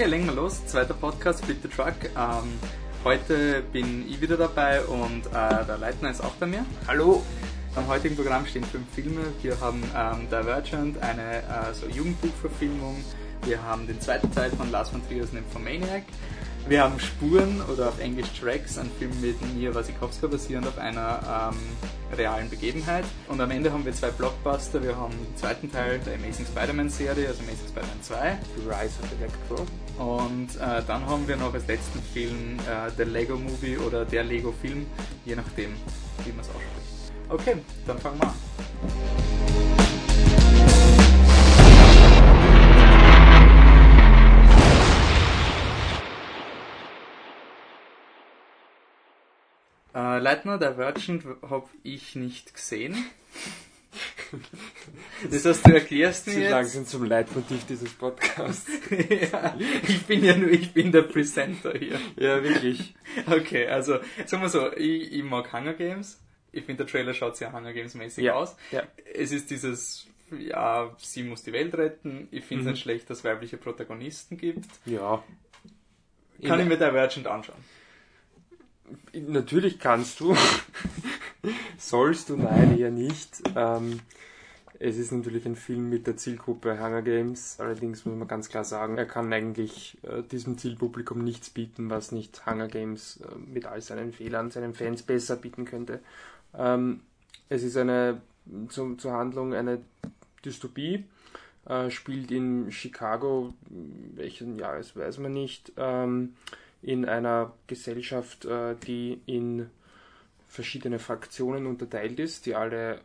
Okay, legen wir los. Zweiter Podcast, Flip the Truck. Heute bin ich wieder dabei und der Leitner ist auch bei mir. Hallo! Am heutigen Programm stehen 5 Filme. Wir haben Divergent, eine so Jugendbuchverfilmung. Wir haben den zweiten Teil von Lars von Trier, Nymphomaniac. Wir haben Spuren oder auf Englisch Tracks, einen Film mit Mia Wasikowska basierend auf einer realen Begebenheit. Und am Ende haben wir 2 Blockbuster. Wir haben den zweiten Teil der Amazing Spider-Man-Serie, also Amazing Spider-Man 2. The Rise of Electro. Und dann haben wir noch als letzten Film The Lego Movie oder der Lego Film, je nachdem, wie man es ausspricht. Okay, dann fangen wir an. Leitner, Divergent habe ich nicht gesehen. Das heißt, du erklärst mir jetzt... Sie langsam zum Leitmotiv dieses Podcasts. Ja, ich bin der Presenter hier. Ja, wirklich. Okay, also, sagen wir so, ich mag Hunger Games. Ich finde, der Trailer schaut sehr Hunger Games-mäßig aus. Ja. Es ist dieses, ja, sie muss die Welt retten. Ich finde es nicht schlecht, dass es weibliche Protagonisten gibt. Ja. Kann ich mir Divergent anschauen? Natürlich kannst du. Sollst du? Nein, eher nicht. Es ist natürlich ein Film mit der Zielgruppe Hunger Games. Allerdings muss man ganz klar sagen, er kann eigentlich diesem Zielpublikum nichts bieten, was nicht Hunger Games mit all seinen Fehlern, seinen Fans besser bieten könnte. Es ist zur Handlung eine Dystopie, spielt in Chicago, welchen Jahres weiß man nicht, in einer Gesellschaft, die in verschiedene Fraktionen unterteilt ist, die alle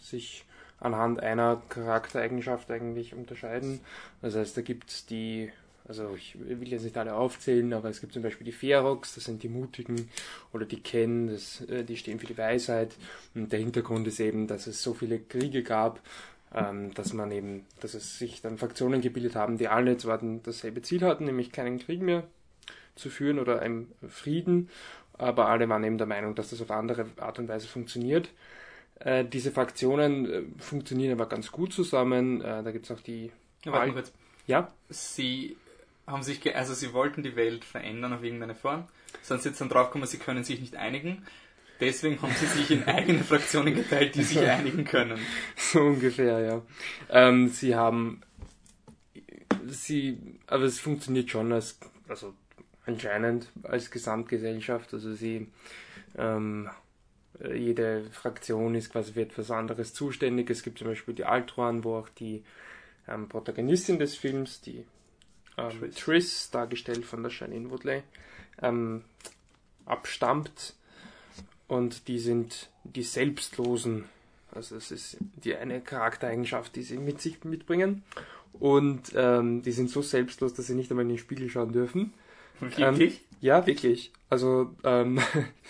sich anhand einer Charaktereigenschaft eigentlich unterscheiden. Das heißt, da gibt es die, also ich will jetzt nicht alle aufzählen, aber es gibt zum Beispiel die Ferox, das sind die Mutigen, oder die Ken, die stehen für die Weisheit. Und der Hintergrund ist eben, dass es so viele Kriege gab, dass es sich dann Fraktionen gebildet haben, die alle zwar dasselbe Ziel hatten, nämlich keinen Krieg mehr zu führen oder einen Frieden, aber alle waren eben der Meinung, dass das auf andere Art und Weise funktioniert. Diese Fraktionen funktionieren aber ganz gut zusammen. Da gibt es auch die... Ja, warte mal kurz. Ja? Sie haben sich... sie wollten die Welt verändern auf irgendeine Form. Sonst jetzt dann draufgekommen, sie können sich nicht einigen. Deswegen haben sie sich in eigene Fraktionen geteilt, die sich einigen können. So ungefähr, ja. Aber es funktioniert schon anscheinend als Gesamtgesellschaft. Also sie... jede Fraktion ist quasi für etwas anderes zuständig. Es gibt zum Beispiel die Altruan, wo auch die Protagonistin des Films, die Triss, dargestellt von der Shailene Woodley, abstammt. Und die sind die Selbstlosen. Also es ist die eine Charaktereigenschaft, die sie mit sich mitbringen. Und die sind so selbstlos, dass sie nicht einmal in den Spiegel schauen dürfen. Wirklich? Ja, wirklich. Also, das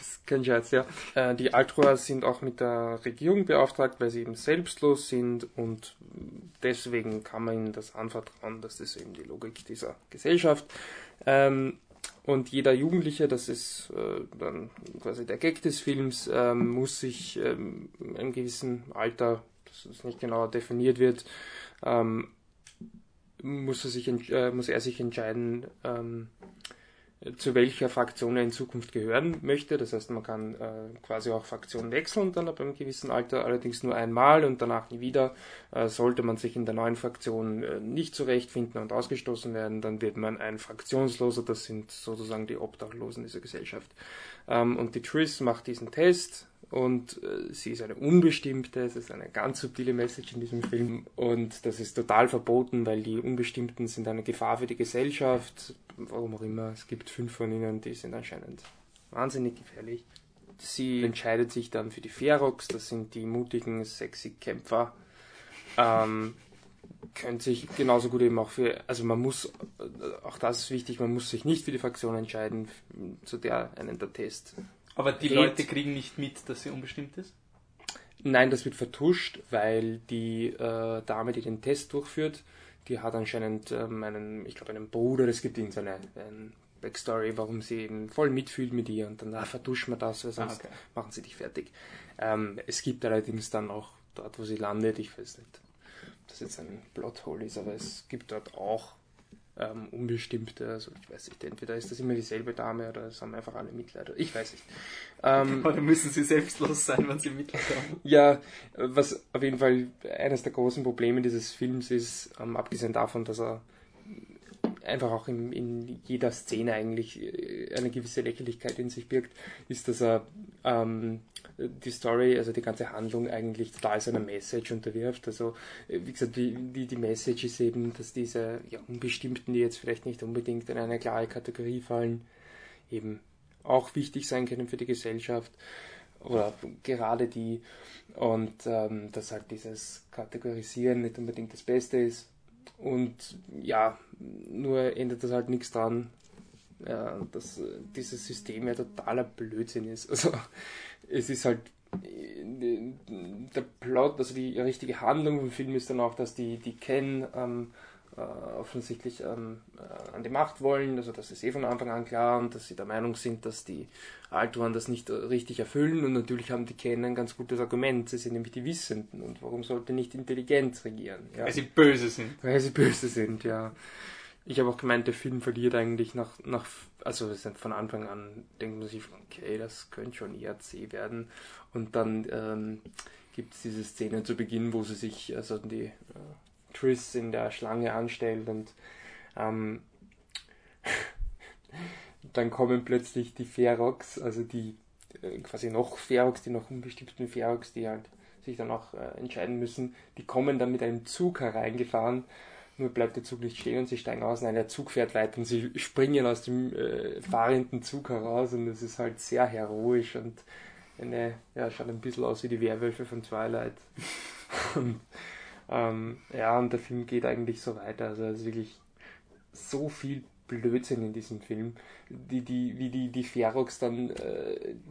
ist kein Scherz, ja. Die Altruas sind auch mit der Regierung beauftragt, weil sie eben selbstlos sind und deswegen kann man ihnen das anvertrauen. Das ist eben die Logik dieser Gesellschaft. Und jeder Jugendliche, das ist dann quasi der Gag des Films, muss sich in einem gewissen Alter, das nicht genau definiert wird, muss er sich entscheiden, zu welcher Fraktion er in Zukunft gehören möchte. Das heißt, man kann quasi auch Fraktionen wechseln, dann ab einem gewissen Alter, allerdings nur einmal und danach nie wieder. Sollte man sich in der neuen Fraktion nicht zurechtfinden und ausgestoßen werden, dann wird man ein Fraktionsloser. Das sind sozusagen die Obdachlosen dieser Gesellschaft. Und die Triss macht diesen Test und sie ist eine Unbestimmte. Es ist eine ganz subtile Message in diesem Film und das ist total verboten, weil die Unbestimmten sind eine Gefahr für die Gesellschaft. Warum auch immer, es gibt 5 von ihnen, die sind anscheinend wahnsinnig gefährlich. Sie entscheidet sich dann für die Ferox, das sind die mutigen, sexy Kämpfer. Können sich genauso gut eben auch man muss sich nicht für die Fraktion entscheiden, zu der einen der Test. Aber die Leute kriegen nicht mit, dass sie unbestimmt ist? Nein, das wird vertuscht, weil die Dame, die den Test durchführt, die hat anscheinend einen Bruder, es gibt irgendeine Backstory, warum sie eben voll mitfühlt mit ihr und dann vertuscht man das, weil sonst machen sie dich fertig. Es gibt allerdings dann auch dort, wo sie landet, ich weiß nicht, ob das jetzt ein Plothole ist, aber es gibt dort auch Unbestimmte, also ich weiß nicht, entweder ist das immer dieselbe Dame oder es haben einfach alle Mitleid, ich weiß nicht. Oder müssen sie selbstlos sein, wenn sie Mitleid haben. Ja, was auf jeden Fall eines der großen Probleme dieses Films ist, abgesehen davon, dass er einfach auch in jeder Szene eigentlich eine gewisse Lächerlichkeit in sich birgt, ist, dass er die Story, also die ganze Handlung eigentlich total seiner Message unterwirft. Also wie gesagt, die Message ist eben, dass diese Unbestimmten, die jetzt vielleicht nicht unbedingt in eine klare Kategorie fallen, eben auch wichtig sein können für die Gesellschaft oder gerade die, und dass halt dieses Kategorisieren nicht unbedingt das Beste ist. Und ja, nur ändert das halt nichts dran, dass dieses System ja totaler Blödsinn ist. Also es ist halt der Plot, also die richtige Handlung vom Film ist dann auch, dass die Ken offensichtlich an die Macht wollen, also das ist eh von Anfang an klar, und dass sie der Meinung sind, dass die Altoren das nicht richtig erfüllen, und natürlich haben die Ken ein ganz gutes Argument, sie sind nämlich die Wissenden, und warum sollte nicht Intelligenz regieren? Ja. Weil sie böse sind. Weil sie böse sind, ja. Ich habe auch gemeint, der Film verliert eigentlich nach also von Anfang an, denkt man sich, okay, das könnte schon ERC werden, und dann gibt es diese Szene zu Beginn, wo sie sich, also die Triss in der Schlange anstellt, und dann kommen plötzlich die Ferox, also die quasi noch Ferox, die noch unbestimmten Ferox, die halt sich dann auch entscheiden müssen, die kommen dann mit einem Zug hereingefahren, nur bleibt der Zug nicht stehen und sie steigen aus, nein, der Zug fährt weiter und sie springen aus dem fahrenden Zug heraus, und das ist halt sehr heroisch und schaut ein bisschen aus wie die Werwölfe von Twilight. Und und der Film geht eigentlich so weiter, also es ist wirklich so viel Blödsinn in diesem Film, wie die Ferox dann,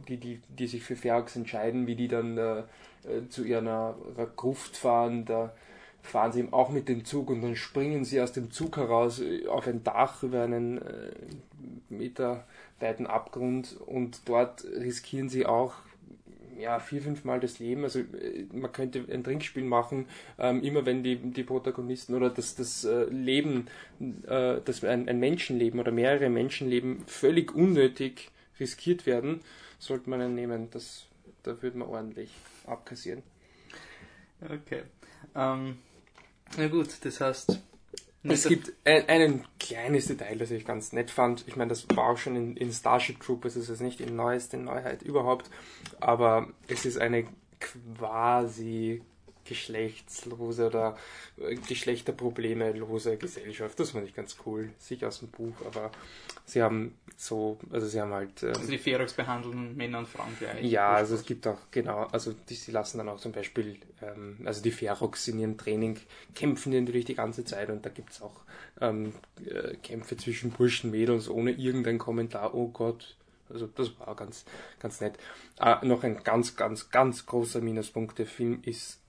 die sich für Ferox entscheiden, wie die dann zu ihrer Gruft fahren, da fahren sie eben auch mit dem Zug, und dann springen sie aus dem Zug heraus auf ein Dach über einen Meter weiten Abgrund, und dort riskieren sie auch 4-5 Mal das Leben, also man könnte ein Trinkspiel machen, immer wenn die Protagonisten oder das Leben, dass ein Menschenleben oder mehrere Menschenleben völlig unnötig riskiert werden, sollte man einen nehmen, da würde man ordentlich abkassieren. Okay, na gut, das heißt... Es gibt ein kleines Detail, das ich ganz nett fand. Ich meine, das war auch schon in Starship Troopers, das ist nicht die neueste Neuheit überhaupt, aber es ist eine quasi geschlechtslose oder geschlechterproblemelose Gesellschaft. Das fand ich ganz cool, sich aus dem Buch, aber sie haben halt... also die Ferox behandeln Männer und Frauen gleich. Ja, also es gibt auch, genau, also sie lassen dann auch zum Beispiel, also die Ferox in ihrem Training kämpfen die natürlich die ganze Zeit, und da gibt es auch Kämpfe zwischen Burschen, Mädels ohne irgendein Kommentar, oh Gott. Also das war ganz, ganz nett. Noch ein ganz, ganz, ganz großer Minuspunkt, der Film ist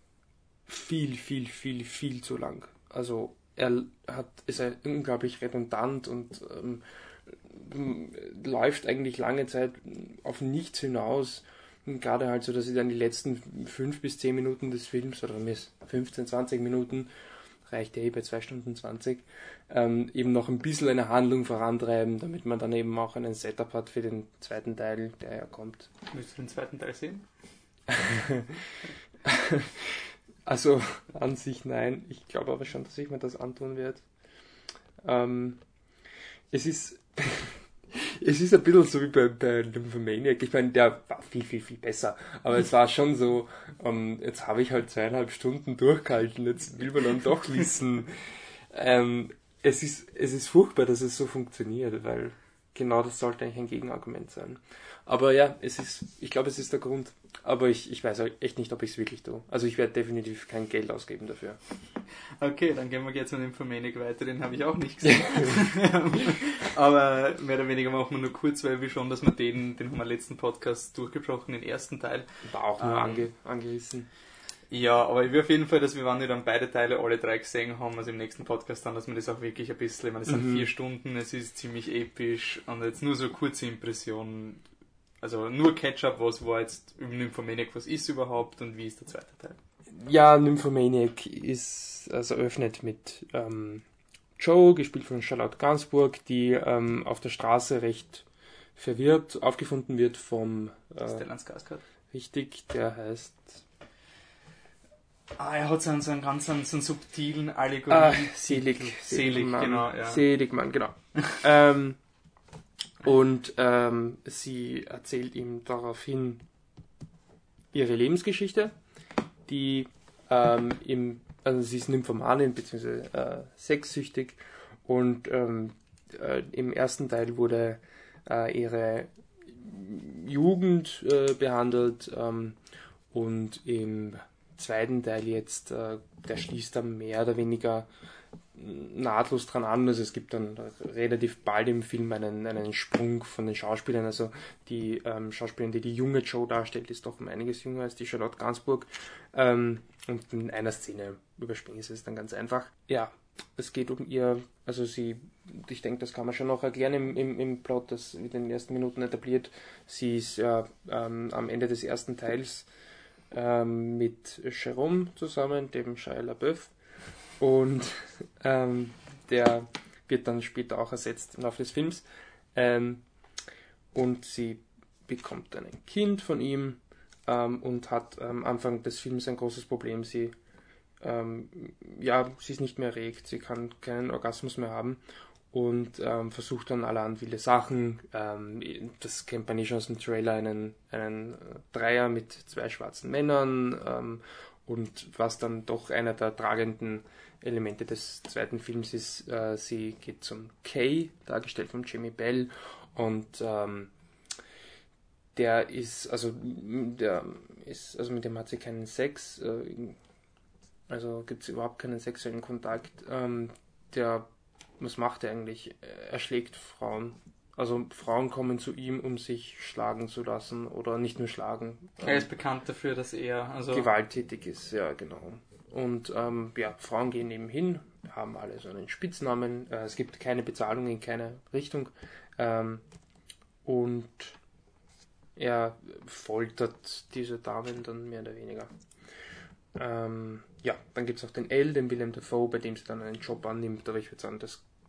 viel, viel, viel, viel zu lang. Also ist er unglaublich redundant und läuft eigentlich lange Zeit auf nichts hinaus. Und gerade halt so, dass sie dann die letzten 5 bis 10 Minuten des Films, oder 15, 20 Minuten, reicht ja bei 2 Stunden 20, eben noch ein bisschen eine Handlung vorantreiben, damit man dann eben auch einen Setup hat für den zweiten Teil, der ja kommt. Willst du den zweiten Teil sehen? Also an sich nein, ich glaube aber schon, dass ich mir das antun werde. Es ist ein bisschen so wie bei Nymphomaniac. Ich meine, der war viel, viel, viel besser. Aber es war schon so, jetzt habe ich halt 2,5 Stunden durchgehalten, jetzt will man dann doch wissen. Es ist furchtbar, dass es so funktioniert, weil genau das sollte eigentlich ein Gegenargument sein. Aber ja, ich glaube, es ist der Grund. Aber ich weiß echt nicht, ob ich es wirklich tue. Also ich werde definitiv kein Geld ausgeben dafür. Okay, dann gehen wir jetzt mit dem Nymphomaniac weiter, den habe ich auch nicht gesehen. Aber mehr oder weniger machen wir nur kurz, weil wir schon, dass wir den haben wir letzten Podcast durchgebrochen, den ersten Teil. War auch nur angerissen. Ja, aber ich will auf jeden Fall, dass wir, wann wir dann beide Teile alle 3 gesehen haben, also im nächsten Podcast dann, dass man das auch wirklich ein bisschen, ich meine, das sind 4 Stunden, es ist ziemlich episch, und jetzt nur so kurze Impressionen, also nur Catch-up, was war jetzt im Nymphomaniac, was ist überhaupt und wie ist der zweite Teil? Ja, Nymphomaniac ist, also öffnet mit Joe, gespielt von Charlotte Gainsbourg, die auf der Straße recht verwirrt aufgefunden wird vom Stellan Skarsgård. Richtig, der heißt... er hat so einen ganz so einen subtilen Allegorie. Seligmann, genau. Ja. Seligmann, genau. Sie erzählt ihm daraufhin ihre Lebensgeschichte, die sie ist Nymphomanin bzw. sexsüchtig und im ersten Teil wurde ihre Jugend behandelt und im zweiten Teil jetzt, der schließt dann mehr oder weniger nahtlos dran an. Also es gibt dann relativ bald im Film einen Sprung von den Schauspielern. Also die Schauspielerin, die junge Joe darstellt, ist doch um einiges jünger als die Charlotte Gainsbourg. Und in einer Szene überspringen sie es dann ganz einfach. Ja, es geht um ihr, also sie, ich denke, das kann man schon noch erklären im Plot, das wird in den ersten Minuten etabliert. Sie ist am Ende des ersten Teils mit Jerome zusammen, dem Shia LaBeouf, und der wird dann später auch ersetzt im Laufe des Films, und sie bekommt ein Kind von ihm und hat am Anfang des Films ein großes Problem, sie ist nicht mehr erregt, sie kann keinen Orgasmus mehr haben und versucht dann allerhand viele Sachen, das kennt man nicht aus dem Trailer, einen Dreier mit 2 schwarzen Männern, und was dann doch einer der tragenden Elemente des zweiten Films ist, sie geht zum Kay, dargestellt von Jamie Bell, und der ist, mit dem hat sie keinen Sex, also gibt es überhaupt keinen sexuellen Kontakt, was macht er eigentlich? Er schlägt Frauen. Also Frauen kommen zu ihm, um sich schlagen zu lassen oder nicht nur schlagen. Er ist bekannt dafür, dass er gewalttätig ist, ja genau. Und Frauen gehen eben hin, haben alle so einen Spitznamen. Es gibt keine Bezahlung in keine Richtung. Und er foltert diese Damen dann mehr oder weniger. Dann gibt es auch den L, den Willem Dafoe, bei dem sie dann einen Job annimmt, aber ich würde sagen,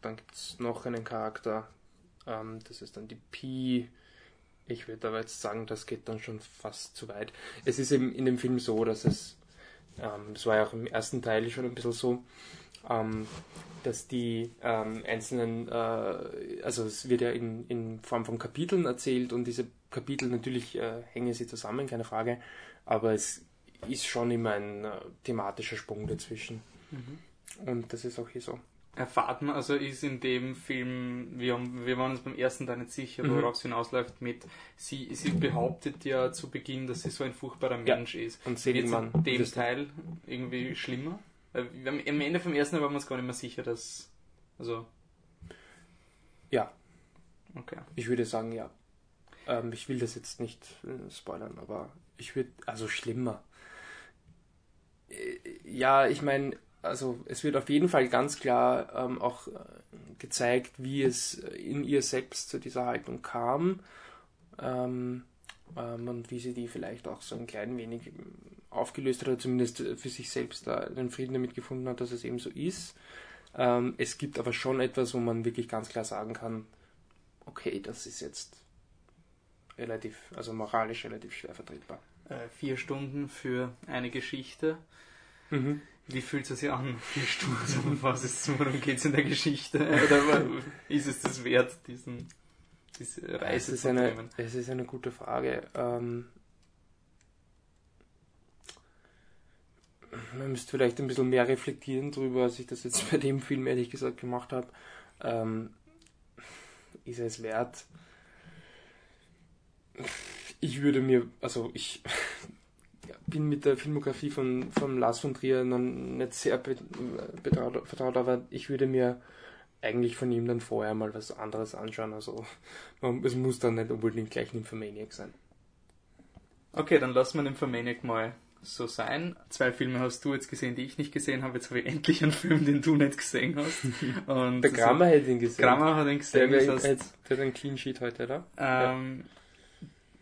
dann gibt es noch einen Charakter, das ist dann die P. Ich würde aber jetzt sagen, das geht dann schon fast zu weit. Es ist eben in dem Film so, dass es, das war ja auch im ersten Teil schon ein bisschen so, dass die einzelnen, es wird ja in Form von Kapiteln erzählt und diese Kapitel, natürlich hängen sie zusammen, keine Frage, aber es ist schon immer ein thematischer Sprung dazwischen. Mhm. Und das ist auch hier so. Erfahrt man, also ist in dem Film, wir waren uns beim ersten da nicht sicher, worauf es hinausläuft mit, sie behauptet ja zu Beginn, dass sie so ein furchtbarer Mensch ist. Und Seligmann. Wird in dem Teil irgendwie schlimmer? Am Ende vom ersten waren wir uns gar nicht mehr sicher, dass... Also... Ja. Okay. Ich würde sagen, ja. Ich will das jetzt nicht spoilern, aber ich würde... Also schlimmer. Ja, ich meine, also es wird auf jeden Fall ganz klar auch gezeigt, wie es in ihr selbst zu dieser Haltung kam, und wie sie die vielleicht auch so ein klein wenig aufgelöst hat oder zumindest für sich selbst da den Frieden damit gefunden hat, dass es eben so ist. Es gibt aber schon etwas, wo man wirklich ganz klar sagen kann, okay, das ist jetzt relativ, also moralisch relativ schwer vertretbar. 4 Stunden für eine Geschichte. Mhm. Wie fühlt es sich an? 4 Stunden, worum geht es in der Geschichte? Oder ist es das wert, diese Reise zu nehmen? Es ist eine gute Frage. Man müsste vielleicht ein bisschen mehr reflektieren drüber, als ich das jetzt bei dem Film ehrlich gesagt gemacht habe. Ist es wert? Ich würde mir, bin mit der Filmografie von Lars von Trier noch nicht sehr vertraut, aber ich würde mir eigentlich von ihm dann vorher mal was anderes anschauen. Also es muss dann nicht unbedingt gleich ein Nymphomaniac sein. Okay, dann lassen wir Nymphomaniac mal so sein. 2 Filme hast du jetzt gesehen, die ich nicht gesehen habe. Jetzt habe ich endlich einen Film, den du nicht gesehen hast. Und der Kramer hätte ihn gesehen. Der hat einen Clean Sheet heute, oder?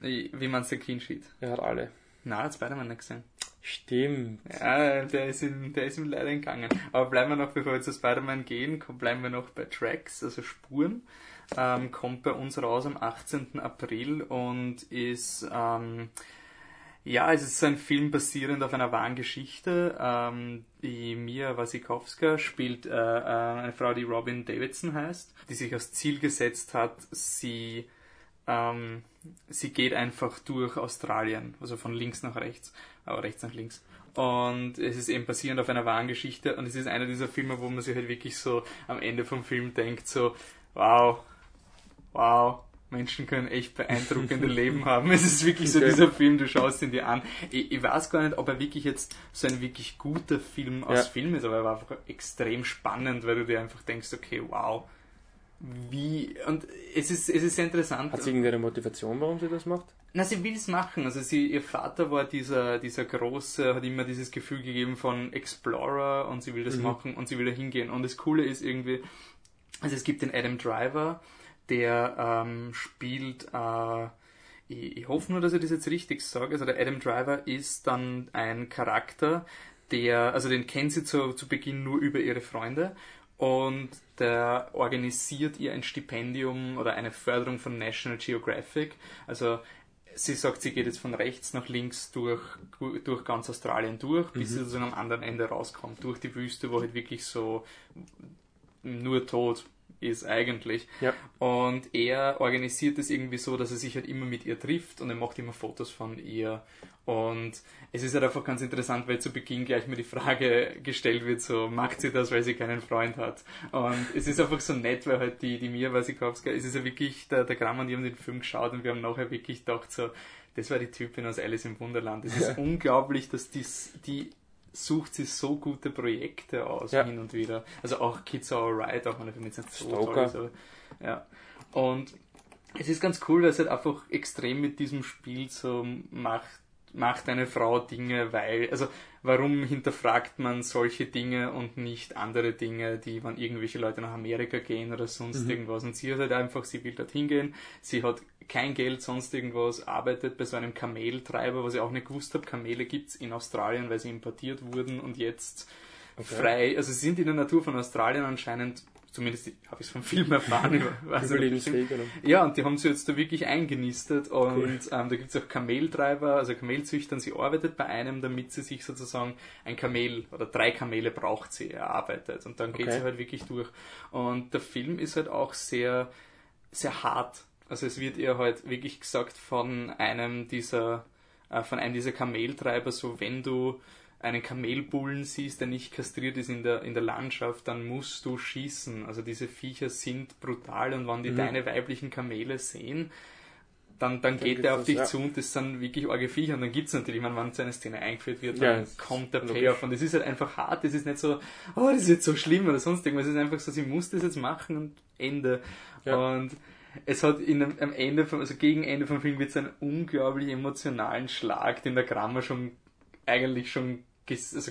Wie meinst du Clean Sheet? Er hat alle. Na, hat Spider-Man nicht gesehen. Stimmt. Ja, der ist ihm leider entgangen. Aber bleiben wir noch, bevor wir zu Spider-Man gehen, bleiben wir noch bei Tracks, also Spuren. Kommt bei uns raus am 18. April und ist, es ist ein Film basierend auf einer wahren Geschichte. Die Mia Wasikowska spielt eine Frau, die Robin Davidson heißt, die sich als Ziel gesetzt hat, sie geht einfach durch Australien, also von links nach rechts, aber rechts nach links. Und es ist eben basierend auf einer wahren Geschichte und es ist einer dieser Filme, wo man sich halt wirklich so am Ende vom Film denkt, so wow, Menschen können echt beeindruckende Leben haben. Es ist wirklich so dieser Film, du schaust ihn dir an. Ich weiß gar nicht, ob er wirklich jetzt so ein wirklich guter Film aus Film ist, aber er war einfach extrem spannend, weil du dir einfach denkst, okay, wow. Wie, und es ist sehr interessant. Hat sie irgendeine Motivation, warum sie das macht? Na, sie will es machen. Also ihr Vater war dieser große, hat immer dieses Gefühl gegeben von Explorer und sie will das machen und sie will da hingehen. Und das Coole ist irgendwie, also es gibt den Adam Driver, der spielt, ich hoffe nur, dass ich das jetzt richtig sage, also der Adam Driver ist dann ein Charakter, den kennt sie zu Beginn nur über ihre Freunde. Und der organisiert ihr ein Stipendium oder eine Förderung von National Geographic. Also sie sagt, sie geht jetzt von rechts nach links durch ganz Australien durch, bis sie sozusagen am anderen Ende rauskommt, durch die Wüste, wo halt wirklich so nur Tod ist eigentlich. Ja. Und er organisiert es irgendwie so, dass er sich halt immer mit ihr trifft und er macht immer Fotos von ihr. Und es ist halt einfach ganz interessant, weil zu Beginn gleich mir die Frage gestellt wird, so, mag sie das, weil sie keinen Freund hat? Und es ist einfach so nett, weil halt die Mia Wasikowska, es ist ja wirklich, der Gramm und ich haben den Film geschaut und wir haben nachher wirklich gedacht, so, das war die Typin aus Alice im Wunderland. Es ist unglaublich, dass die sucht sie so gute Projekte aus hin und wieder. Also auch Kids Are Alright, auch wenn der Film jetzt nicht so toll ist. Aber, ja. Und es ist ganz cool, weil es halt einfach extrem mit diesem Spiel so macht eine Frau Dinge, weil, also warum hinterfragt man solche Dinge und nicht andere Dinge, die, wenn irgendwelche Leute nach Amerika gehen oder sonst irgendwas. Und sie hat halt einfach, sie will dorthin gehen, sie hat kein Geld, sonst irgendwas, arbeitet bei so einem Kameltreiber, was ich auch nicht gewusst habe, Kamele gibt's in Australien, weil sie importiert wurden und jetzt frei, also sie sind in der Natur von Australien anscheinend, zumindest habe ich es vom Film erfahren. Ja, und die haben sie jetzt da wirklich eingenistet. Und cool. Da gibt es auch Kameltreiber, also Kamelzüchtern. Sie arbeitet bei einem, damit sie sich sozusagen ein Kamel oder 3 Kamele braucht sie, erarbeitet. Und dann geht sie halt wirklich durch. Und der Film ist halt auch sehr, sehr hart. Also es wird ihr halt wirklich gesagt von einem dieser Kameltreiber, so wenn du einen Kamelbullen siehst, der nicht kastriert ist in der Landschaft, dann musst du schießen. Also diese Viecher sind brutal und wenn die deine weiblichen Kamele sehen, dann geht der auf dich zu und das sind wirklich arge Viecher. Und dann gibt es natürlich, wenn so eine Szene eingeführt wird, dann kommt der Payoff. Und das ist halt einfach hart, das ist nicht so, oh, das ist jetzt so schlimm oder sonst irgendwas. Es ist einfach so, sie muss das jetzt machen und Ende. Ja. Und es hat gegen Ende vom Film wird es einen unglaublich emotionalen Schlag, den der Grammer schon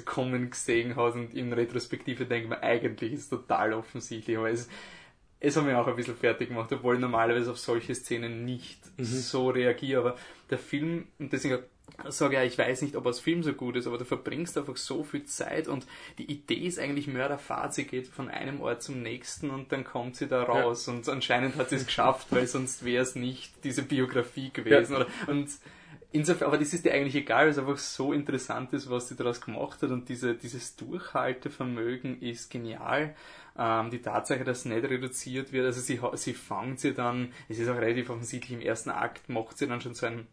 kommen gesehen hat und in Retrospektive denke ich mir, eigentlich ist es total offensichtlich, aber es hat mich auch ein bisschen fertig gemacht, obwohl ich normalerweise auf solche Szenen nicht so reagiere, aber der Film, und deswegen sage ich, ich weiß nicht, ob das Film so gut ist, aber du verbringst einfach so viel Zeit und die Idee ist eigentlich mörderfad, sie geht von einem Ort zum nächsten und dann kommt sie da raus und anscheinend hat sie es geschafft, weil sonst wäre es nicht diese Biografie gewesen Insofern, aber das ist dir eigentlich egal, weil es einfach so interessant ist, was sie daraus gemacht hat und dieses Durchhaltevermögen ist genial. Die Tatsache, dass es nicht reduziert wird, also sie fangt sie dann, es ist auch relativ offensichtlich, im ersten Akt macht sie dann schon so ein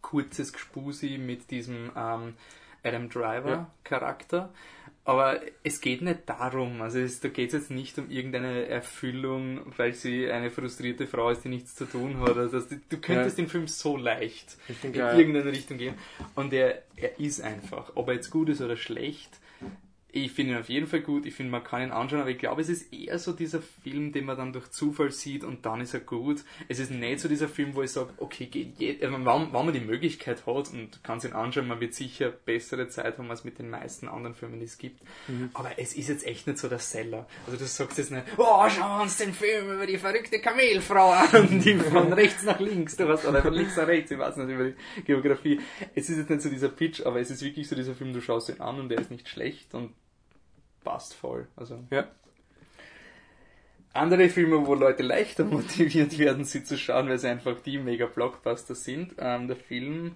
kurzes Gspusi mit diesem Adam Driver-Charakter. Ja. Aber es geht nicht darum, also da geht es jetzt nicht um irgendeine Erfüllung, weil sie eine frustrierte Frau ist, die nichts zu tun hat. Also du könntest den Film so leicht in irgendeine Richtung gehen. Und er ist einfach, ob er jetzt gut ist oder schlecht, Ich finde ihn auf jeden Fall gut, ich finde, man kann ihn anschauen, aber ich glaube, es ist eher so dieser Film, den man dann durch Zufall sieht und dann ist er gut. Es ist nicht so dieser Film, wo ich sage, okay, wenn man die Möglichkeit hat und kann es ihn anschauen, man wird sicher bessere Zeit haben, als mit den meisten anderen Filmen, die es gibt. Mhm. Aber es ist jetzt echt nicht so der Seller. Also du sagst jetzt nicht, oh, schauen wir uns den Film über die verrückte Kamelfrau an, die von rechts nach links, du weißt, oder von links nach rechts, ich weiß nicht über die Geografie. Es ist jetzt nicht so dieser Pitch, aber es ist wirklich so dieser Film, du schaust ihn an und der ist nicht schlecht und passt voll. Also, ja. Andere Filme, wo Leute leichter motiviert werden, sie zu schauen, weil sie einfach die Mega-Blockbuster sind. Der Film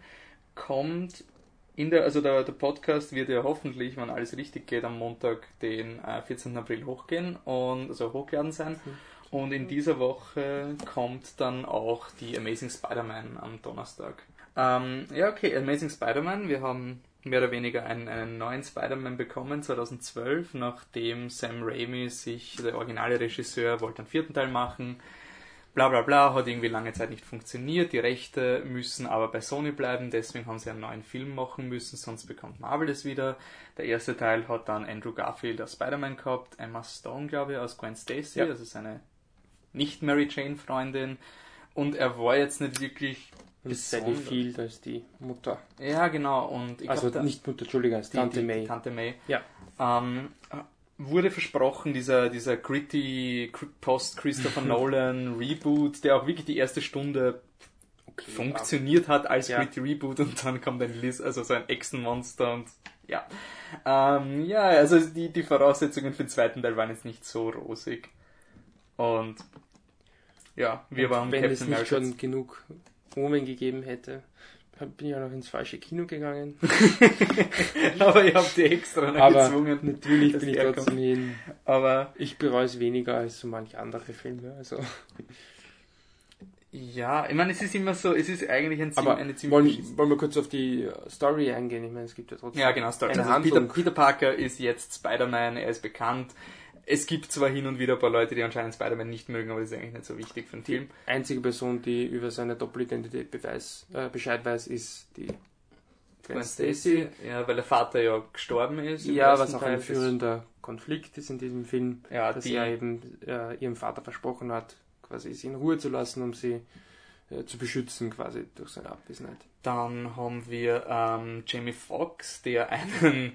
kommt in der, also der Podcast wird ja hoffentlich, wenn alles richtig geht, am Montag, den 14. April hochgehen und also hochgeladen sein. Und in dieser Woche kommt dann auch die Amazing Spider-Man am Donnerstag. Ja, okay, Amazing Spider-Man, wir haben mehr oder weniger einen neuen Spider-Man bekommen, 2012, nachdem Sam Raimi sich, der originale Regisseur, wollte einen 4. Teil machen, bla bla bla, hat irgendwie lange Zeit nicht funktioniert, die Rechte müssen aber bei Sony bleiben, deswegen haben sie einen neuen Film machen müssen, sonst bekommt Marvel das wieder. Der erste Teil hat dann Andrew Garfield als Spider-Man gehabt, Emma Stone, glaube ich, als Gwen Stacy, ja, also seine Nicht-Mary-Jane-Freundin, und er war jetzt nicht wirklich... Sally Field als die Mutter. Ja, genau. Und ich also glaub, nicht Mutter, Entschuldigung, als Tante May. Tante May. Ja. Wurde versprochen, dieser gritty Post-Christopher Nolan Reboot, der auch wirklich die erste Stunde funktioniert hat als gritty Reboot, und dann kommt ein Liz, also so ein Echsenmonster und ja. Ja, also die Voraussetzungen für den zweiten Teil waren jetzt nicht so rosig. Und ja, wir und waren Captain America. Wenn es nicht schon genug Omen gegeben hätte, bin ich ja noch ins falsche Kino gegangen. Aber ich habe die extra noch gezwungen. Natürlich bin ich trotzdem hin. Aber ich bereue es weniger als so manche andere Filme. Also. Ja, ich meine, es ist immer so, es ist eigentlich eine ziemlich... Wollen wir kurz auf die Story eingehen? Ich meine, es gibt ja trotzdem... Ja, genau, Story. Also Peter Parker ist jetzt Spider-Man, er ist bekannt. Es gibt zwar hin und wieder ein paar Leute, die anscheinend Spider-Man nicht mögen, aber das ist eigentlich nicht so wichtig für den Film. Die einzige Person, die über seine Doppelidentität Bescheid weiß, ist die Gwen Stacy. Ja, weil der Vater ja gestorben ist. Ja, was auch ein führender Konflikt ist in diesem Film, ja, dass er eben ihrem Vater versprochen hat, quasi sie in Ruhe zu lassen, um sie zu beschützen, quasi durch seine Abwesenheit. Dann haben wir Jamie Foxx, der einen...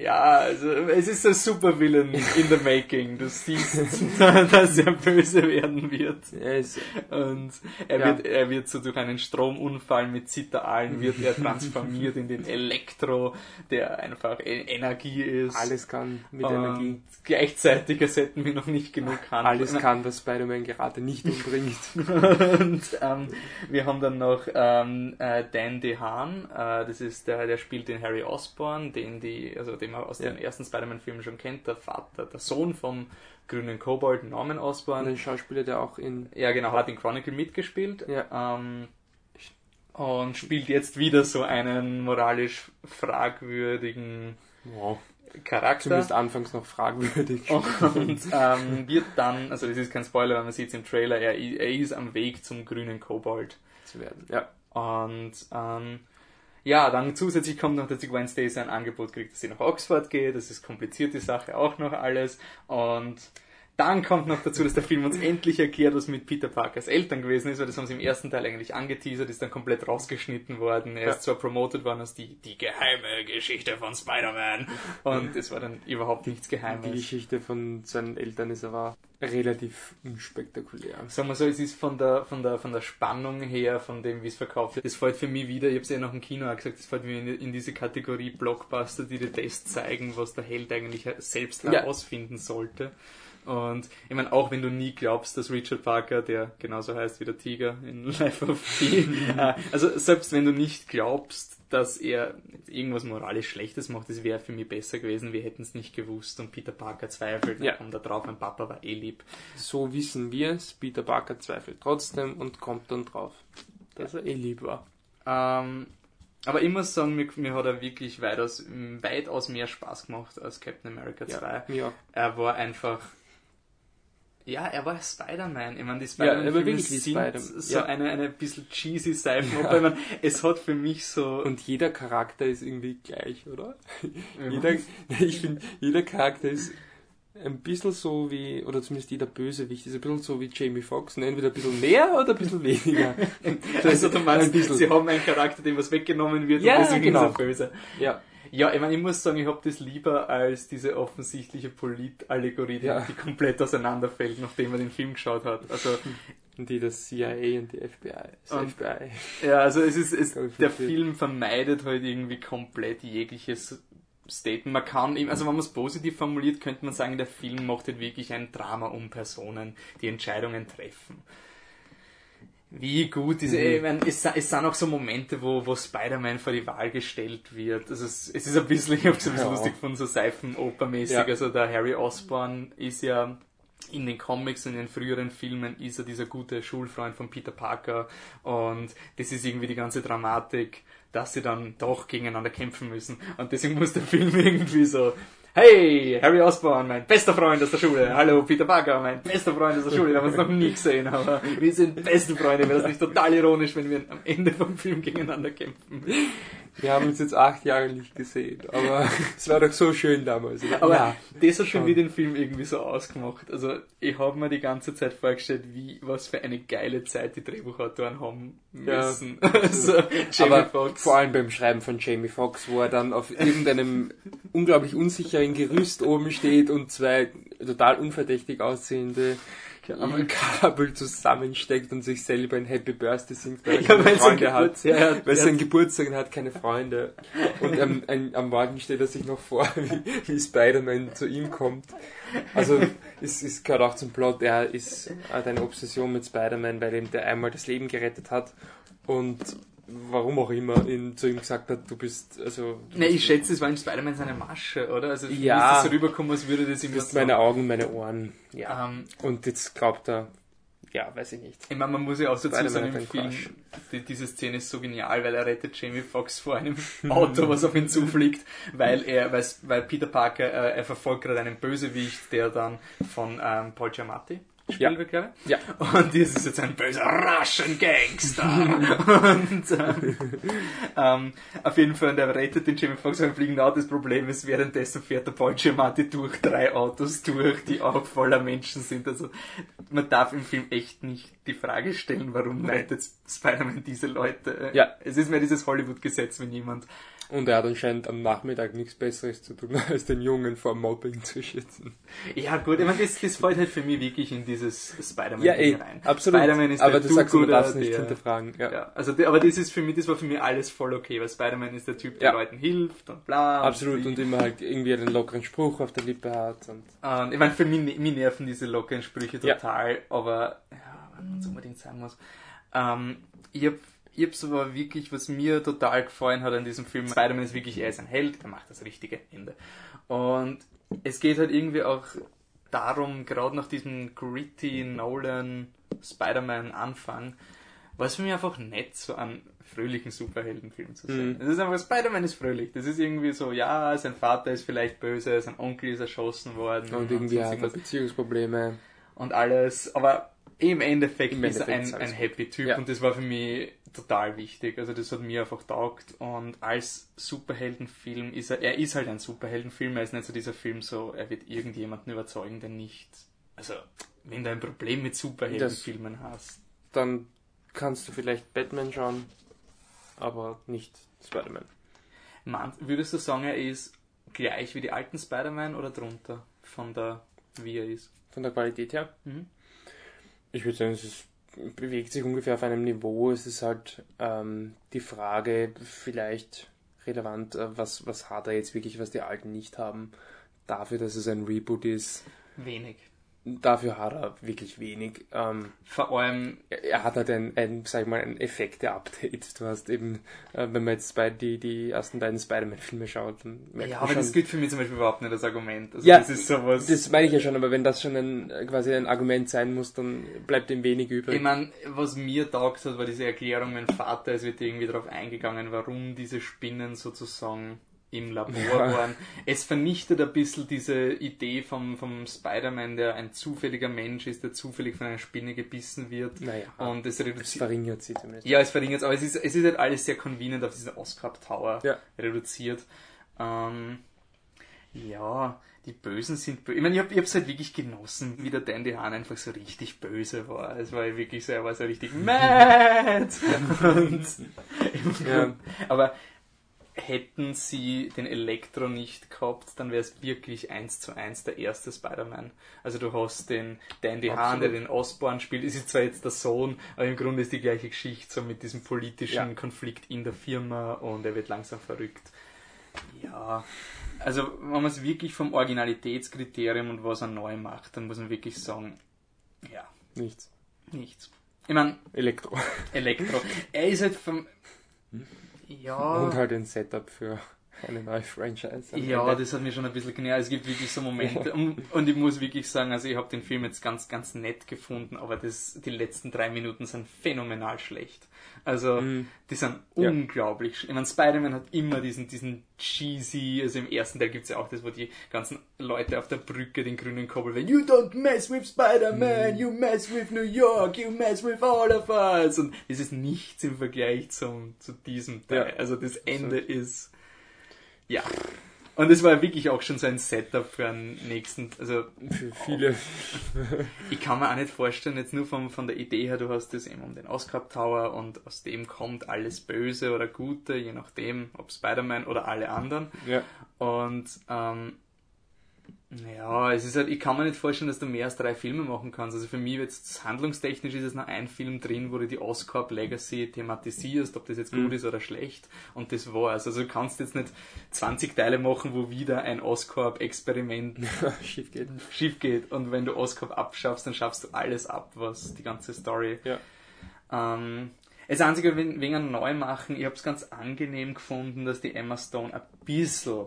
Ja, also es ist ein Supervillain in the making. Du siehst, dass er böse werden wird. Yes. Und er wird so durch einen Stromunfall mit Zitteralen wird er transformiert in den Elektro, der einfach Energie ist. Alles kann mit Energie. Gleichzeitig, es hätten wir noch nicht genug Hand. Alles kann, was Spider-Man gerade nicht umbringt. Und wir haben dann noch Dan DeHaan. Das ist der spielt den Harry Osborn, den man aus den ersten Spider-Man-Filmen schon kennt, der Sohn vom grünen Kobold, Norman Osborn. Ein Schauspieler, der auch in... Ja, genau, hat in Chronicle mitgespielt. Ja. Und spielt jetzt wieder so einen moralisch fragwürdigen Charakter. Zumindest anfangs noch fragwürdig. Und wird dann, also das ist kein Spoiler, wenn man sieht es im Trailer, er ist am Weg zum grünen Kobold zu werden. Ja. Und... ja, dann zusätzlich kommt noch, dass die Gwen Stacy ein Angebot kriegt, dass sie nach Oxford geht. Das ist komplizierte Sache auch noch alles. Und dann kommt noch dazu, dass der Film uns endlich erklärt, was mit Peter Parkers Eltern gewesen ist, weil das haben sie im ersten Teil eigentlich angeteasert, ist dann komplett rausgeschnitten worden. Er ist zwar promotet worden als die geheime Geschichte von Spider-Man und es war dann überhaupt nichts Geheimes. Die Geschichte von seinen Eltern ist aber relativ unspektakulär. Sagen wir so, es ist von der Spannung her, von dem, wie es verkauft wird, das fällt für mich wieder, ich habe es noch im Kino auch gesagt, das fällt mir in diese Kategorie Blockbuster, die den Test zeigen, was der Held eigentlich selbst herausfinden sollte. Und ich meine, auch wenn du nie glaubst, dass Richard Parker, der genauso heißt wie der Tiger in Life of P, also selbst wenn du nicht glaubst, dass er irgendwas moralisch Schlechtes macht, das wäre für mich besser gewesen, wir hätten es nicht gewusst und Peter Parker zweifelt und kommt da drauf, mein Papa war lieb. So wissen wir es, Peter Parker zweifelt trotzdem und kommt dann drauf, dass er lieb war. Aber ich muss sagen, mir hat er wirklich weitaus mehr Spaß gemacht als Captain America 2. Ja, er war einfach... Ja, er war Spider-Man. Ich meine, die Spider-Man-Filme sind so eine bisschen cheesy Seifenoper. Ja. Ich meine, es hat für mich so... Und jeder Charakter ist irgendwie gleich, oder? Ja. Ich finde, jeder Charakter ist ein bisschen so wie, oder zumindest jeder Bösewicht ist ein bisschen so wie Jamie Foxx. Entweder ein bisschen mehr oder ein bisschen weniger. Also du meinst, sie haben einen Charakter, dem was weggenommen wird, ja, und deswegen genau. Ist er böse. Ja. Ja, ich meine, ich muss sagen, ich habe das lieber als diese offensichtliche Polit-Allegorie, die komplett auseinanderfällt, nachdem man den Film geschaut hat. Also die das CIA und die FBI. FBI. Ja, also der Film vermeidet halt irgendwie komplett jegliches Statement. Man kann, also wenn man es positiv formuliert, könnte man sagen, der Film macht halt wirklich ein Drama um Personen, die Entscheidungen treffen. Wie gut ist er? Ich meine, es sind auch so Momente, wo Spider-Man vor die Wahl gestellt wird. Also es ist ein bisschen, ich habe es ein bisschen lustig gefunden, so Seifenoper-mäßig. Ja. Also der Harry Osborn ist ja in den Comics und in den früheren Filmen ist er dieser gute Schulfreund von Peter Parker. Und das ist irgendwie die ganze Dramatik, dass sie dann doch gegeneinander kämpfen müssen. Und deswegen muss der Film irgendwie so... Hey, Harry Osborn, mein bester Freund aus der Schule. Hallo, Peter Parker, mein bester Freund aus der Schule. Wir haben uns noch nie gesehen, aber wir sind besten Freunde. Wäre das nicht total ironisch, wenn wir am Ende vom Film gegeneinander kämpfen? Wir haben uns jetzt 8 Jahre nicht gesehen, aber es war doch so schön damals. Oder? Aber ja, das hat schon wieder den Film irgendwie so ausgemacht. Also ich habe mir die ganze Zeit vorgestellt, was für eine geile Zeit die Drehbuchautoren haben müssen. Ja, also, aber Fox. Vor allem beim Schreiben von Jamie Foxx, wo er dann auf irgendeinem unglaublich unsicheren Gerüst oben steht und 2 total unverdächtig aussehende am Kabel zusammensteckt und sich selber ein Happy Birthday singt, weil er keine Freunde hat. Ja, weil er seinen Geburtstag hat, keine Freunde. Und am Morgen stellt er sich noch vor, wie Spider-Man zu ihm kommt. Also es gehört auch zum Plot, er hat eine Obsession mit Spider-Man, weil ihm der einmal das Leben gerettet hat und warum auch immer zu ihm gesagt hat, du bist... also. Ne, ich schätze, es war im Spider-Man seine Masche, oder? Also ja, ist es so rüberkommen, als würde das ihm... Das sind meine Augen, meine Ohren. Ja. Und jetzt glaubt er... Ja, weiß ich nicht. Ich meine, man muss ja auch dazu sagen, im Film, diese Szene ist so genial, weil er rettet Jamie Foxx vor einem Auto, was auf ihn zufliegt, weil Peter Parker, er verfolgt gerade einen Bösewicht, der dann von Paul Giamatti... Spielwerk, ja. Ja. Und das ist jetzt ein böser Russian Gangster. Und auf jeden Fall, der rettet den Jamie Foxx beim Fliegen Auto. Das Problem ist, währenddessen fährt der Paul Giamatti durch 3 Autos durch, die auch voller Menschen sind. Also man darf im Film echt nicht die Frage stellen, warum rettet Spider-Man diese Leute. Ja. Es ist mehr dieses Hollywood-Gesetz, wenn jemand... Und er hat anscheinend am Nachmittag nichts Besseres zu tun, als den Jungen vor Mobbing zu schützen. Ja gut, ich meine, das fällt halt für mich wirklich in dieses Spider-Man rein. Absolut. Spider-Man ist aber der du sagst, man darf es nicht hinterfragen. Ja. Ja, also, aber das war für mich alles voll okay, weil Spider-Man ist der Typ, der Leuten hilft und bla. Absolut, und immer halt irgendwie einen lockeren Spruch auf der Lippe hat. Und ich meine, für mich nerven diese lockeren Sprüche total, aber wenn man es unbedingt sagen muss. Ich hab's aber wirklich, was mir total gefallen hat an diesem Film, Spider-Man ist wirklich, er ist ein Held, er macht das richtige Ende. Und es geht halt irgendwie auch darum, gerade nach diesem gritty Nolan-Spider-Man-Anfang, war es für mich einfach nett, so einen fröhlichen Superheldenfilm zu sehen. Es ist einfach, Spider-Man ist fröhlich. Das ist irgendwie so, ja, sein Vater ist vielleicht böse, sein Onkel ist erschossen worden. Und irgendwie hat er Beziehungsprobleme. Und alles, aber... Im Endeffekt ist er ein happy Typ und das war für mich total wichtig. Also das hat mir einfach taugt und als Superheldenfilm ist er ist halt ein Superheldenfilm, er ist nicht so dieser Film so, er wird irgendjemanden überzeugen, der nicht, also wenn du ein Problem mit Superheldenfilmen hast. Dann kannst du vielleicht Batman schauen, aber nicht Spider-Man. Würdest du sagen, er ist gleich wie die alten Spider-Man oder drunter wie er ist? Von der Qualität her? Mhm. Ich würde sagen, es bewegt sich ungefähr auf einem Niveau. Es ist halt die Frage, vielleicht relevant, was hat er jetzt wirklich, was die Alten nicht haben, dafür, dass es ein Reboot ist. Wenig. Dafür hat er wirklich wenig. Vor allem... Er hat halt ein Effekte-Update. Du hast eben, wenn man jetzt die ersten beiden Spider-Man-Filme schaut... Dann merkt man aber schon, das gilt für mich zum Beispiel überhaupt nicht als Argument. Also das ist sowas... Das meine ich ja schon, aber wenn das schon quasi ein Argument sein muss, dann bleibt ihm wenig übrig. Ich meine, was mir taugt hat, war diese Erklärung, mein Vater, es wird irgendwie darauf eingegangen, warum diese Spinnen sozusagen... im Labor waren. Es vernichtet ein bisschen diese Idee vom Spider-Man, der ein zufälliger Mensch ist, der zufällig von einer Spinne gebissen wird. Naja, und es verringert sie zumindest. Ja, es verringert es, aber es ist halt alles sehr convenient auf diesen Oscorp Tower reduziert. Ja, die Bösen sind böse. Ich meine, ich hab's halt wirklich genossen, wie der Dan DeHaan einfach so richtig böse war. Es war wirklich so, er war so richtig mad! Aber hätten sie den Elektro nicht gehabt, dann wäre es wirklich 1:1 der erste Spider-Man. Also du hast den Dan DeHaan, der den Osborn spielt. Es ist zwar jetzt der Sohn, aber im Grunde ist die gleiche Geschichte, so mit diesem politischen Konflikt in der Firma und er wird langsam verrückt. Ja, also wenn man es wirklich vom Originalitätskriterium und was er neu macht, dann muss man wirklich sagen, ja. Nichts. Ich meine... Elektro. Er ist halt vom... Ja... Und halt ein Setup für eine neue Franchise. Ja, das hat mir schon ein bisschen genervt. Es gibt wirklich so Momente. Und ich muss wirklich sagen, also ich habe den Film jetzt ganz, ganz nett gefunden, aber die letzten 3 Minuten sind phänomenal schlecht. Also, die sind unglaublich schlecht. Ich meine, Spider-Man hat immer diesen cheesy, also im ersten Teil gibt es ja auch das, wo die ganzen Leute auf der Brücke den grünen Kobbel werden. You don't mess with Spider-Man, you mess with New York, you mess with all of us. Und es ist nichts im Vergleich zu diesem Teil. Ja. Also, das Ende ist... Ja. Und es war wirklich auch schon so ein Setup für einen nächsten, also... Für viele. Ich kann mir auch nicht vorstellen, jetzt nur von der Idee her, du hast das eben um den Oscorp Tower und aus dem kommt alles Böse oder Gute, je nachdem, ob Spider-Man oder alle anderen. Ja. Und, es ist halt, ich kann mir nicht vorstellen, dass du mehr als 3 Filme machen kannst. Also für mich jetzt handlungstechnisch ist es noch ein Film drin, wo du die Oscorp Legacy thematisierst, ob das jetzt gut ist oder schlecht. Und das war's. Also du kannst jetzt nicht 20 Teile machen, wo wieder ein Oscorp-Experiment schief geht. Und wenn du Oscorp abschaffst, dann schaffst du alles ab, was die ganze Story... Ja. Das Einzige, wegen einem Neumachen, ich hab's ganz angenehm gefunden, dass die Emma Stone ein bisschen...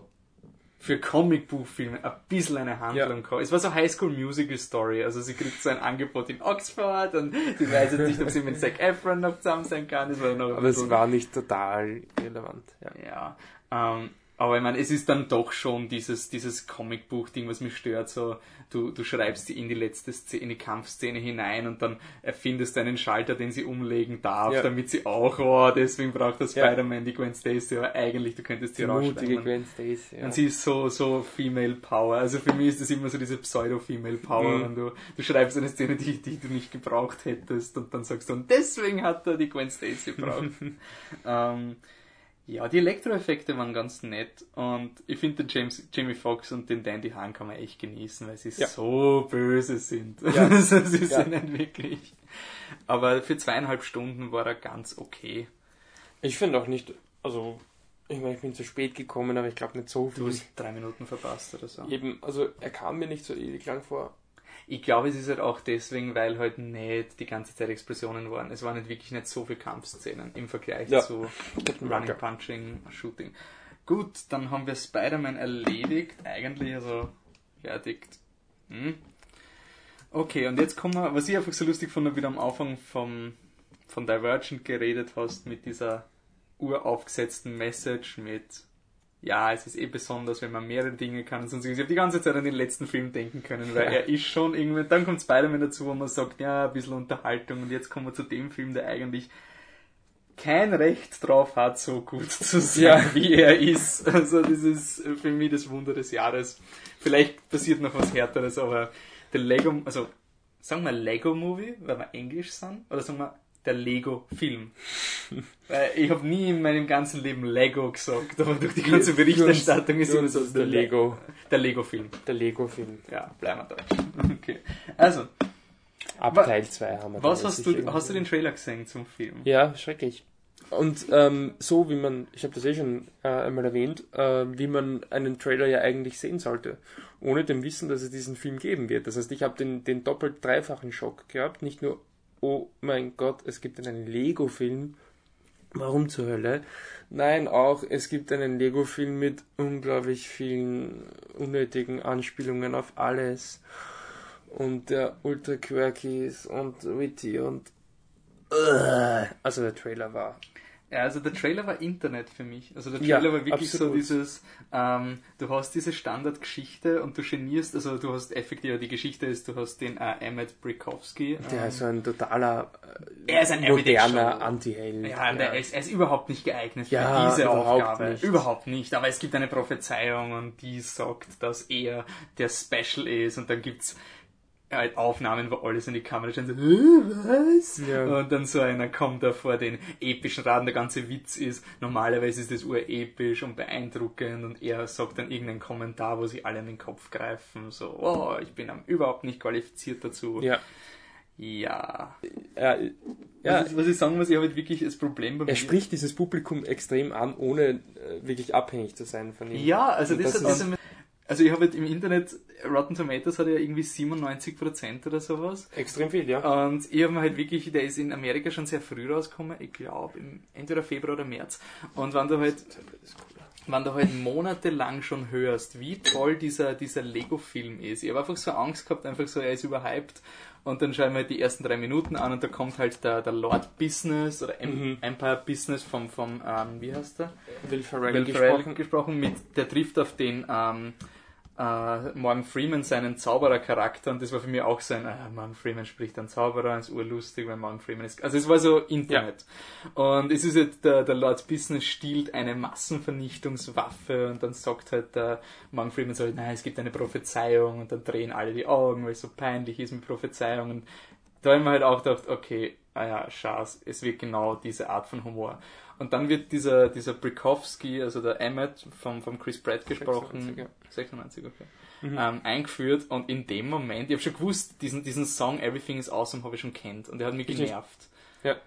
für Comicbuchfilme ein bisschen eine Handlung gehabt. Es war so High-School-Musical-Story. Also sie kriegt so ein Angebot in Oxford und sie weiß jetzt nicht, ob sie mit Zac Efron noch zusammen sein kann. Das war noch aber es war nicht total relevant. Ja. Aber ich meine, es ist dann doch schon dieses Comicbuch-Ding, was mich stört. So, du schreibst sie in die letzte Szene, in die Kampfszene hinein und dann erfindest du einen Schalter, den sie umlegen darf, damit sie auch, deswegen braucht das Spider-Man die Gwen Stacy, aber eigentlich, du könntest sie rausschneiden. Mutige Gwen Stacy, Und sie ist so Female Power. Also für mich ist das immer so diese Pseudo-Female Power, wenn du schreibst eine Szene, die du nicht gebraucht hättest und dann sagst du, und deswegen hat er die Gwen Stacy gebraucht. Ja, die Elektroeffekte waren ganz nett und ich finde den Jamie Foxx und den Dan DeHaan kann man echt genießen, weil sie so böse sind. Ja. Sie sind nicht wirklich. Aber für 2,5 Stunden war er ganz okay. Ich finde auch nicht, also ich meine, ich bin zu spät gekommen, aber ich glaube nicht so viel. Du hast 3 Minuten verpasst oder so. Eben, also er kam mir nicht so ewig lang vor. Ich glaube, es ist halt auch deswegen, weil halt nicht die ganze Zeit Explosionen waren. Es waren halt wirklich nicht so viele Kampfszenen im Vergleich zu Running, Punching, Shooting. Gut, dann haben wir Spider-Man erledigt, eigentlich, also fertigt. Okay, und jetzt kommen wir, was ich einfach so lustig fand, wieder am Anfang von Divergent geredet hast, mit dieser uraufgesetzten Message mit... Ja, es ist besonders, wenn man mehrere Dinge kann und sonst. Ich habe die ganze Zeit an den letzten Film denken können, weil er ist schon irgendwie... Dann kommt Spider-Man dazu, wo man sagt, ja, ein bisschen Unterhaltung und jetzt kommen wir zu dem Film, der eigentlich kein Recht drauf hat, so gut zu sein, wie er ist. Also das ist für mich das Wunder des Jahres. Vielleicht passiert noch was Härteres, aber der Lego... Also, sagen wir Lego-Movie, weil wir Englisch sind, oder sagen wir... der Lego-Film. Ich habe nie in meinem ganzen Leben Lego gesagt, aber durch die ganze Berichterstattung ist immer so der Lego. Der Lego-Film. Der Lego-Film. Ja, bleiben wir deutsch. Okay. Also. Ab Teil 2 haben wir. Was hast du? Hast du den Trailer gesehen zum Film? Ja, schrecklich. Und so wie man, ich habe das schon einmal erwähnt, wie man einen Trailer ja eigentlich sehen sollte, ohne dem Wissen, dass es diesen Film geben wird. Das heißt, ich habe den doppelt-dreifachen Schock gehabt, nicht nur oh mein Gott, es gibt einen Lego-Film. Warum zur Hölle? Nein, auch, es gibt einen Lego-Film mit unglaublich vielen unnötigen Anspielungen auf alles. Und der ultra-quirky ist und witty und... Also der Trailer war... Ja, also der Trailer war Internet für mich. Also der Trailer war wirklich absolut. So dieses, du hast diese Standardgeschichte und du genierst, also du hast effektiv, die Geschichte ist, du hast den Emmett Brickowski. Der ist so ein totaler, er ist ein moderner Anti-Held. Ja, er ist überhaupt nicht geeignet für diese Aufgabe. Nicht. Überhaupt nicht. Aber es gibt eine Prophezeiung und die sagt, dass er der Special ist und dann gibt's Aufnahmen, wo alles in die Kamera steht, so, was? Ja. Und dann so einer kommt da vor den epischen Raden, der ganze Witz ist, normalerweise ist das urepisch und beeindruckend und er sagt dann irgendeinen Kommentar, wo sie alle in den Kopf greifen, so, oh, ich bin überhaupt nicht qualifiziert dazu. Ja. Was ich sagen muss, ich habe halt wirklich das Problem bei mir. Er spricht dieses Publikum extrem an, ohne wirklich abhängig zu sein von ihm. Ja, also und das ist... Also ich habe halt im Internet, Rotten Tomatoes hat ja irgendwie 97% oder sowas. Extrem viel, ja. Und ich habe mir halt wirklich, der ist in Amerika schon sehr früh rausgekommen, ich glaube entweder Februar oder März. Und wenn du halt monatelang schon hörst, wie toll dieser Lego-Film ist. Ich habe einfach so Angst gehabt, einfach so, er ist überhyped. Und dann schauen wir halt die ersten 3 Minuten an und da kommt halt der Lord Business oder Empire Business vom wie heißt der? Will Ferrell gesprochen mit, der trifft auf den, Morgan Freeman seinen Zauberer-Charakter und das war für mich auch so ein, Morgan Freeman spricht einen Zauberer, ist urlustig, weil Morgan Freeman ist... Also es war so Internet. Ja. Und es ist jetzt, der Lord Business stiehlt eine Massenvernichtungswaffe und dann sagt halt der Morgan Freeman so, nein, es gibt eine Prophezeiung und dann drehen alle die Augen, weil es so peinlich ist mit Prophezeiungen. Da habe ich mir halt auch gedacht, okay, Schaß, es wird genau diese Art von Humor. Und dann wird dieser Brickowski, also der Emmett vom Chris Pratt gesprochen, 96, okay, eingeführt und in dem Moment, ich habe schon gewusst, diesen Song Everything is Awesome habe ich schon kennt und der hat mich genervt. Ja.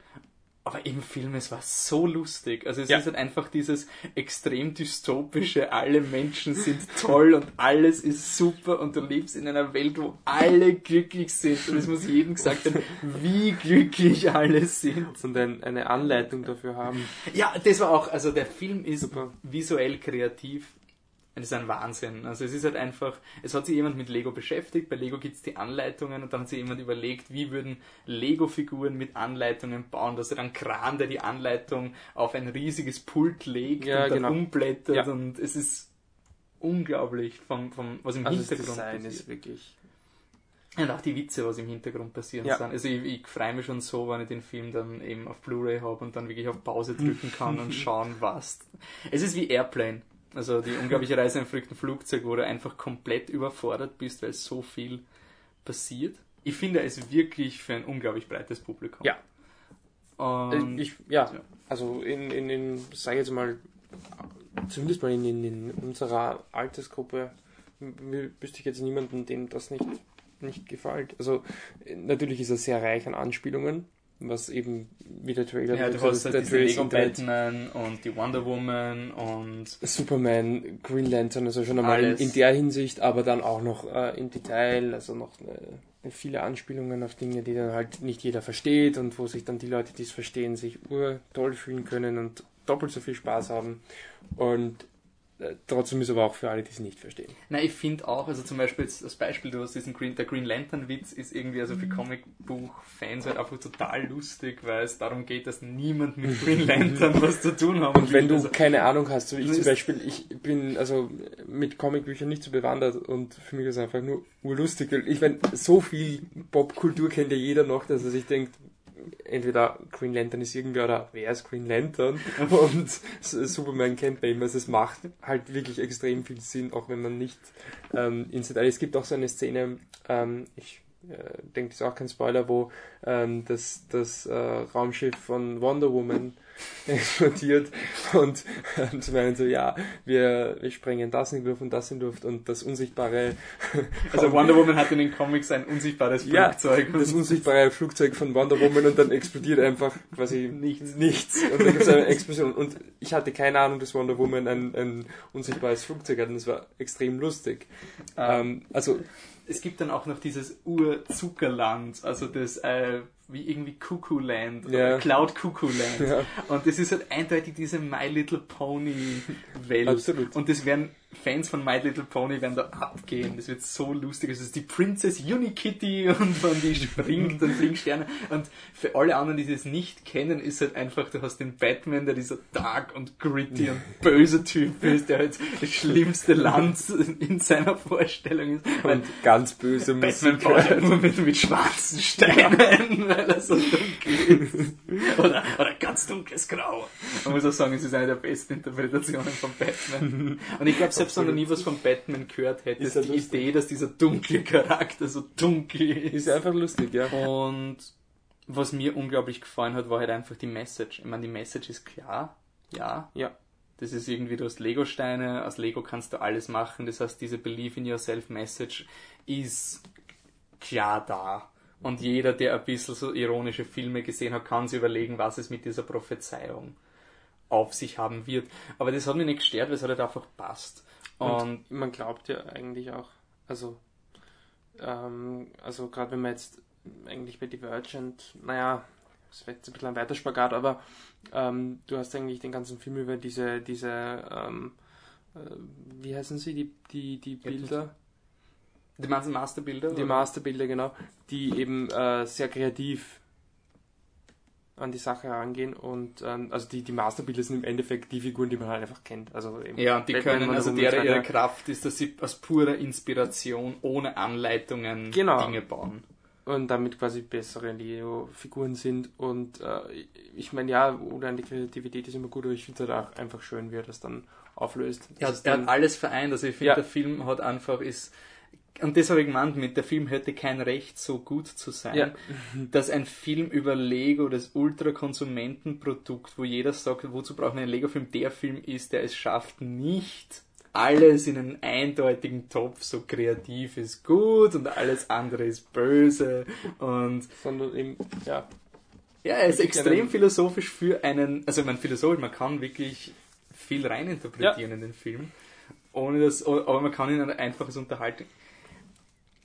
Aber im Film, es war so lustig. Also es ist halt einfach dieses extrem dystopische, alle Menschen sind toll und alles ist super und du lebst in einer Welt, wo alle glücklich sind. Und es muss jedem gesagt werden, wie glücklich alle sind. Und eine Anleitung dafür haben. Ja, das war auch, also der Film ist super. Visuell kreativ. Das ist ein Wahnsinn. Also es ist halt einfach, es hat sich jemand mit Lego beschäftigt, bei Lego gibt es die Anleitungen und dann hat sich jemand überlegt, wie würden Lego-Figuren mit Anleitungen bauen, dass er dann Kran, der die Anleitung auf ein riesiges Pult legt und dann umblättert und es ist unglaublich, was im Hintergrund das Design passiert. Ist wirklich... Und auch die Witze, was im Hintergrund passieren sind. Also ich freue mich schon so, wenn ich den Film dann eben auf Blu-ray habe und dann wirklich auf Pause drücken kann und schauen, was... Es ist wie Airplane. Also die unglaubliche Reise im verrückten Flugzeug, wo du einfach komplett überfordert bist, weil so viel passiert. Ich finde es wirklich für ein unglaublich breites Publikum. Ja. Und also in sage ich jetzt mal, zumindest mal in unserer Altersgruppe, wüsste ich jetzt niemanden, dem das nicht gefällt. Also natürlich ist er sehr reich an Anspielungen. Was eben wie der Trailer... Ja, du hast halt diese Lego Batman und die Wonder Woman und... Superman, Green Lantern, also schon einmal in der Hinsicht, aber dann auch noch im Detail, also noch viele Anspielungen auf Dinge, die dann halt nicht jeder versteht und wo sich dann die Leute, die es verstehen, sich urtoll fühlen können und doppelt so viel Spaß haben und... Trotzdem ist aber auch für alle, die es nicht verstehen. Nein, ich finde auch, also zum Beispiel jetzt als Beispiel, du hast diesen Green Lantern-Witz ist irgendwie also für Comicbuch-Fans halt einfach total lustig, weil es darum geht, dass niemand mit Green Lantern was zu tun hat. Und wenn du keine Ahnung hast, so ich zum Beispiel, ich bin also mit Comicbüchern nicht so bewandert und für mich ist es einfach nur urlustig. Ich meine, so viel Popkultur kennt ja jeder noch, dass er sich denkt, entweder Green Lantern ist irgendwer oder wer ist Green Lantern und Superman kennt man immer, also es macht halt wirklich extrem viel Sinn, auch wenn man nicht ins Detail. Es gibt auch so eine Szene, ich denke, das ist auch kein Spoiler, wo das Raumschiff von Wonder Woman explodiert und zu meinen so, ja, wir sprengen das in die Luft und das in die Luft und das unsichtbare... Also Wonder Woman hat in den Comics ein unsichtbares Flugzeug. Ja, das unsichtbare Flugzeug von Wonder Woman und dann explodiert einfach quasi nichts. Und dann gibt es eine Explosion und ich hatte keine Ahnung, dass Wonder Woman ein unsichtbares Flugzeug hat und das war extrem lustig. Es gibt dann auch noch dieses Urzuckerland, also das wie irgendwie Cuckoo Land oder Cloud Cuckoo Land. Ja. Und das ist halt eindeutig diese My Little Pony Welt. Absolut. Und das werden Fans von My Little Pony werden da abgehen. Das wird so lustig. Das ist die Princess Unikitty und die springt und fliegen Sterne. Und für alle anderen, die das nicht kennen, ist halt einfach, du hast den Batman, der dieser dark und gritty und böse Typ ist, der halt das schlimmste Land in seiner Vorstellung ist. Und ganz böse Batman Musik. Batman halt nur mit schwarzen Steinen, weil er so dunkel ist. Oder ganz dunkles Grau. Man muss auch sagen, es ist eine der besten Interpretationen von Batman. Und ich glaube, selbst wenn du nie was von Batman gehört hättest, ist die lustig. Idee, dass dieser dunkle Charakter so dunkel ist. Ist einfach lustig, ja. Und was mir unglaublich gefallen hat, war halt einfach die Message. Ich meine, die Message ist klar, ja. Das ist irgendwie, du hast Lego-Steine, aus Lego kannst du alles machen. Das heißt, diese Believe in Yourself-Message ist klar da. Und jeder, der ein bisschen so ironische Filme gesehen hat, kann sich überlegen, was es mit dieser Prophezeiung auf sich haben wird. Aber das hat mich nicht gestört, weil es halt einfach passt. Und man glaubt ja eigentlich auch, also gerade wenn man jetzt eigentlich bei Divergent, naja, das ist vielleicht ein bisschen ein weiter Spagat, aber du hast eigentlich den ganzen Film über diese wie heißen sie, die Bilder? Die ganzen Masterbilder? Die Masterbilder, genau, die eben sehr kreativ an die Sache herangehen und also die Masterbilder sind im Endeffekt die Figuren, die man halt einfach kennt. Also eben ja, und die können, also ihre Kraft ist, dass sie aus purer Inspiration, ohne Anleitungen Dinge bauen. Und damit quasi bessere Leo-Figuren sind und ich meine, ja, oder an die Kreativität ist immer gut, aber ich finde es halt auch einfach schön, wie er das dann auflöst. Ja, er hat alles vereint, also ich finde, der Film hat einfach und das habe ich gemeint mit, der Film hätte kein Recht, so gut zu sein, dass ein Film über Lego, das Ultrakonsumentenprodukt, wo jeder sagt, wozu braucht man einen Lego-Film, der Film ist, der es schafft, nicht alles in einen eindeutigen Topf, so kreativ ist gut und alles andere ist böse. Sondern eben, ja. Ja, er ist extrem philosophisch für einen, also ich meine philosophisch, man kann wirklich viel reininterpretieren in den Film, aber man kann ihn ein einfaches Unterhalten.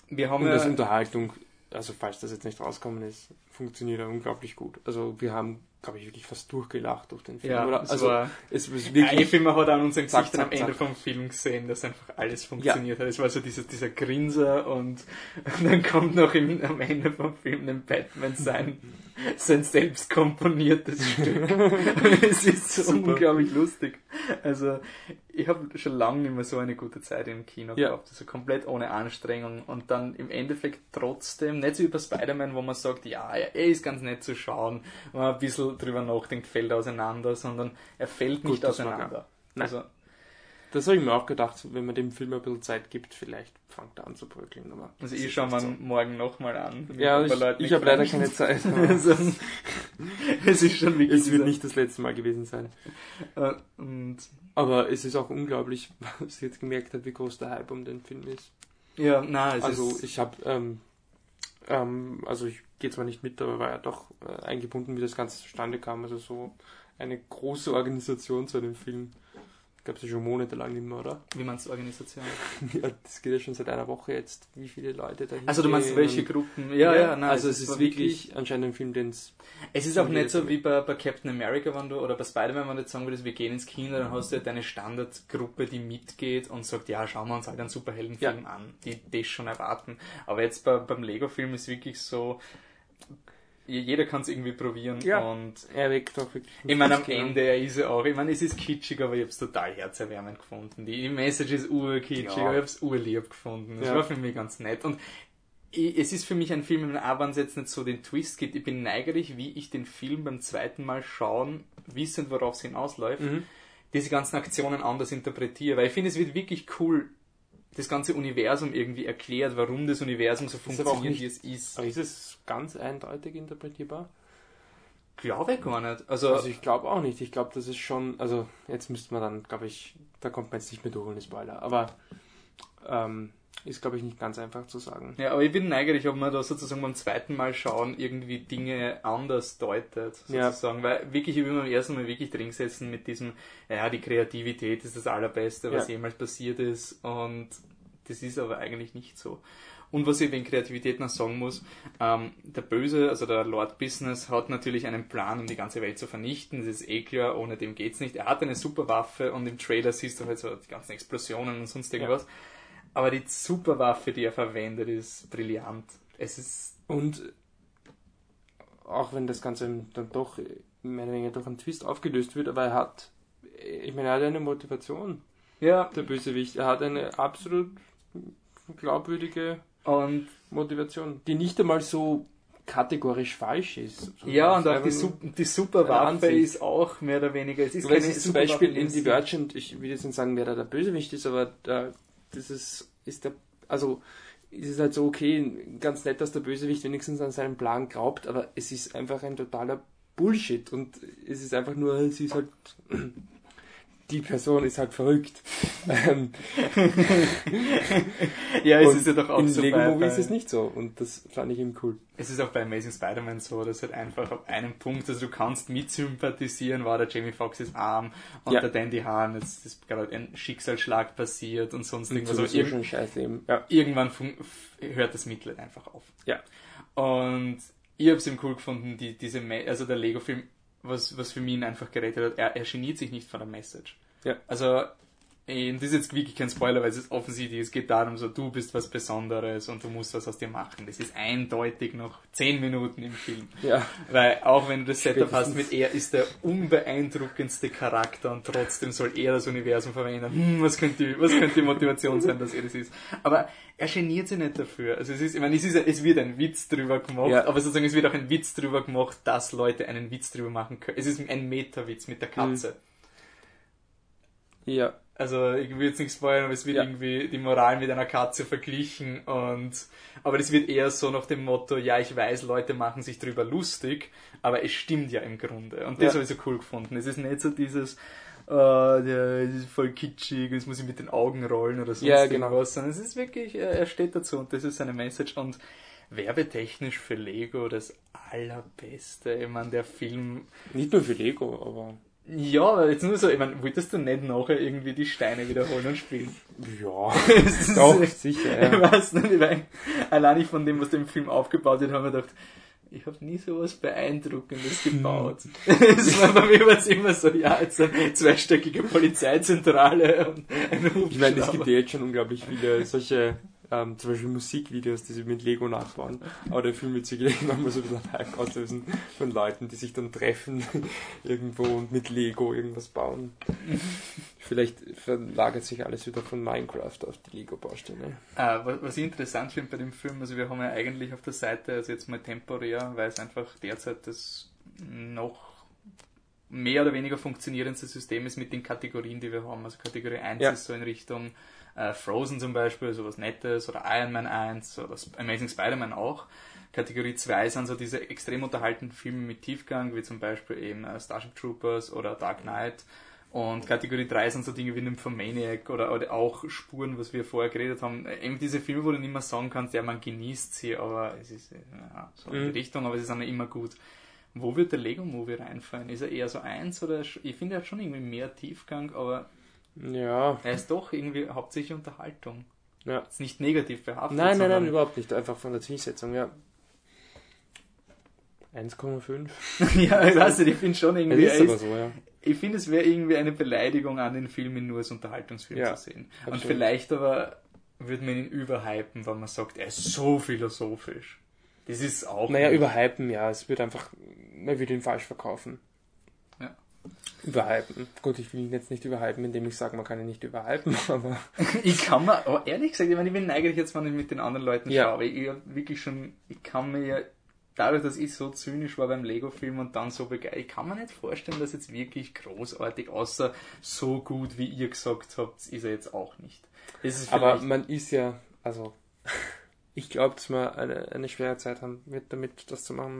Wir haben als Unterhaltung, also falls das jetzt nicht rauskommen ist, funktioniert er unglaublich gut. Also wir haben, glaube ich, wirklich fast durchgelacht durch den Film. Ja, oder? Ein Film hat an unseren Gesichtern am Ende vom Film gesehen, dass einfach alles funktioniert hat. Es war so dieser Grinser und dann kommt noch am Ende vom Film den Batman sein selbst komponiertes Stück. Es ist so unglaublich lustig. Also ich habe schon lange nicht mehr so eine gute Zeit im Kino gehabt. Also komplett ohne Anstrengung und dann im Endeffekt trotzdem, nicht so über Spider-Man, wo man sagt, er ist ganz nett zu schauen, wenn man ein bisschen drüber nachdenkt, fällt er auseinander, sondern er fällt nicht auseinander. Also, das habe ich mir auch gedacht, wenn man dem Film ein bisschen Zeit gibt, vielleicht fängt er an zu bröckeln. Also ich schaue mir morgen nochmal an. Ja, ich habe leider keine Zeit. Es ist schon wirklich. Es wird nicht das letzte Mal gewesen sein. Aber es ist auch unglaublich, was ich jetzt gemerkt habe, wie groß der Hype um den Film ist. Ja, nein, es ist... Ich habe... also ich gehe zwar nicht mit, aber war ja doch eingebunden, wie das Ganze zustande kam. Also so eine große Organisation zu einem Film. Gab es ja schon monatelang nicht mehr, oder? Wie meinst du Organisation? Ja, das geht ja schon seit einer Woche jetzt, wie viele Leute da hingehen. Also du meinst welche Gruppen? Ja, nein. Also es ist wirklich anscheinend ein Film, den es... Es ist auch nicht so wie bei Captain America, wenn du, oder bei Spider-Man, wenn du jetzt sagen würdest, wir gehen ins Kino, dann hast du ja deine Standardgruppe, die mitgeht und sagt, ja, schauen wir uns halt einen Superheldenfilm an, die das schon erwarten. Aber jetzt beim Lego-Film ist wirklich so... Jeder kann es irgendwie probieren und er weckt auch wirklich. Ich meine, am Ende ist er auch. Ich meine, es ist kitschig, aber ich habe es total herzerwärmend gefunden. Die Message ist urkitschig, aber ich habe es urlieb gefunden. Das war für mich ganz nett. Und es ist für mich ein Film, auch wenn es jetzt nicht so den Twist gibt. Ich bin neugierig, wie ich den Film beim zweiten Mal schauen, wissend, worauf es hinausläuft, diese ganzen Aktionen anders interpretiere. Weil ich finde, es wird wirklich cool, das ganze Universum irgendwie erklärt, warum das Universum so funktioniert, wie es ist. Aber ist es ganz eindeutig interpretierbar? Glaube ich gar nicht. Also ich glaube auch nicht. Ich glaube, das ist schon... Also jetzt müsste man dann, glaube ich... Da kommt man jetzt nicht mehr durch ohne Spoiler. Aber ist, glaube ich, nicht ganz einfach zu sagen. Ja, aber ich bin neugierig, ob man da sozusagen beim zweiten Mal schauen irgendwie Dinge anders deutet, sozusagen. Ja. Weil wirklich, ich will beim ersten Mal wirklich drin sitzen mit diesem, die Kreativität ist das Allerbeste, was jemals passiert ist. Und das ist aber eigentlich nicht so. Und was ich wegen Kreativität noch sagen muss, der Böse, also der Lord Business, hat natürlich einen Plan, um die ganze Welt zu vernichten. Das ist eh klar, ohne dem geht's nicht. Er hat eine super Waffe und im Trailer siehst du halt so die ganzen Explosionen und sonst irgendwas. Ja. Aber die Superwaffe, die er verwendet, ist brillant. Es ist... Und auch wenn das Ganze dann doch, meiner Meinung nach, durch einen Twist aufgelöst wird, aber er hat... Ich meine, er hat eine Motivation. Ja. Der Bösewicht. Er hat eine absolut glaubwürdige und Motivation, die nicht einmal so kategorisch falsch ist. Ja, und auch die Superwaffe ist auch mehr oder weniger. Es ist keine zum Beispiel in Divergent, ich will jetzt nicht sagen, wer da der Bösewicht ist, aber das ist der. Also es ist halt so, okay, ganz nett, dass der Bösewicht wenigstens an seinen Plan glaubt, aber es ist einfach ein totaler Bullshit und es ist einfach nur, sie ist halt. Die Person ist halt verrückt. Ja, es ist ja doch auch so. In Lego-Movie ist es nicht so und das fand ich eben cool. Es ist auch bei Amazing Spider-Man so, dass halt einfach auf einem Punkt, also du kannst mitsympathisieren, war der Jamie Foxx ist arm und ja. Der Dan DeHaan, jetzt ist gerade ein Schicksalsschlag passiert und sonst irgendwas. Und so schon scheiße eben. Ja. Irgendwann hört das Mitleid einfach auf. Ja. Und ich hab's eben cool gefunden, also der Lego-Film, was für mich einfach gerettet hat, er geniert sich nicht von der Message. Ja. Also, das ist jetzt wirklich kein Spoiler, weil es ist offensichtlich, es geht darum so, du bist was Besonderes und du musst was aus dir machen. Das ist eindeutig noch 10 Minuten im Film. Ja. Weil auch wenn du das Setup hast mit er ist der unbeeindruckendste Charakter und trotzdem soll er das Universum verwenden. Was könnte die Motivation sein, dass er das ist? Aber er geniert sich nicht dafür. Also es wird ein Witz drüber gemacht, ja. Aber sozusagen es wird auch ein Witz drüber gemacht, dass Leute einen Witz drüber machen können. Es ist ein Meta-Witz mit der Katze. Ja. Also, ich will jetzt nicht spoilern, aber es wird irgendwie die Moral mit einer Katze verglichen aber das wird eher so nach dem Motto, ja, ich weiß, Leute machen sich drüber lustig, aber es stimmt ja im Grunde. Und das habe ich so cool gefunden. Es ist nicht so dieses, das ist voll kitschig, jetzt muss ich mit den Augen rollen oder sonst irgendwas, sondern es ist wirklich, er steht dazu und das ist seine Message und werbetechnisch für Lego das Allerbeste. Ich meine, der Film... Nicht nur für Lego, aber... Ja, jetzt nur so, ich meine, wolltest du nicht nachher irgendwie die Steine wiederholen und spielen? Ja, ist doch, sicher. Ja. Ich weiß nicht, allein ich von dem, was dem Film aufgebaut wird, habe ich mir gedacht, ich habe nie so was Beeindruckendes gebaut. Es war bei mir immer so, ja, jetzt eine zweistöckige Polizeizentrale und ein Hubschrauber. Ich meine, es gibt ja jetzt schon unglaublich viele solche... zum Beispiel Musikvideos, die sie mit Lego nachbauen, aber der Film wird sich nochmal so ein bisschen Hype auslösen von Leuten, die sich dann treffen irgendwo und mit Lego irgendwas bauen. Vielleicht verlagert sich alles wieder von Minecraft auf die Lego-Baustelle. Was ich interessant finde bei dem Film, also wir haben ja eigentlich auf der Seite, also jetzt mal temporär, weil es einfach derzeit das noch mehr oder weniger funktionierendste System ist mit den Kategorien, die wir haben. Also Kategorie 1 ist so in Richtung Frozen zum Beispiel, so was Nettes, oder Iron Man 1, oder Amazing Spider-Man auch. Kategorie 2 sind so diese extrem unterhaltenden Filme mit Tiefgang, wie zum Beispiel eben Starship Troopers oder Dark Knight. Und Kategorie 3 sind so Dinge wie Nymphomaniac oder auch Spuren, was wir vorher geredet haben. Eben diese Filme, wo du nicht mehr sagen kannst, ja, man genießt sie, aber es ist so in die Richtung, aber sie sind ja immer gut. Wo wird der Lego-Movie reinfallen? Ist er eher so eins oder... Ich finde, er hat schon irgendwie mehr Tiefgang, aber... Ja. Er ist doch irgendwie hauptsächlich Unterhaltung. Ja. Ist nicht negativ behaftet. Nein, überhaupt nicht. Einfach von der Zielsetzung, ja. 1,5. Ja, ich weiß nicht, ich finde schon irgendwie... Es ist aber so, ja. Ich finde, es wäre irgendwie eine Beleidigung an den Film, ihn nur als Unterhaltungsfilm zu sehen. Und vielleicht aber würde man ihn überhypen, wenn man sagt, er ist so philosophisch. Das ist auch... Naja, überhypen, ja. Es wird einfach... Man würde ihn falsch verkaufen. Ja. Überhypen. Gut, ich will ihn jetzt nicht überhypen, indem ich sage, man kann ihn nicht überhypen, aber... ehrlich gesagt, ich meine, ich bin eigentlich jetzt, wenn ich mit den anderen Leuten schaue, aber ich kann mir ja... Dadurch, dass ich so zynisch war beim Lego-Film und dann so begeistert, ich kann mir nicht vorstellen, dass jetzt wirklich großartig, außer so gut, wie ihr gesagt habt, ist er jetzt auch nicht. Das ist aber man ist ja... Also... Ich glaube, dass wir eine schwere Zeit haben wird, damit das zu machen,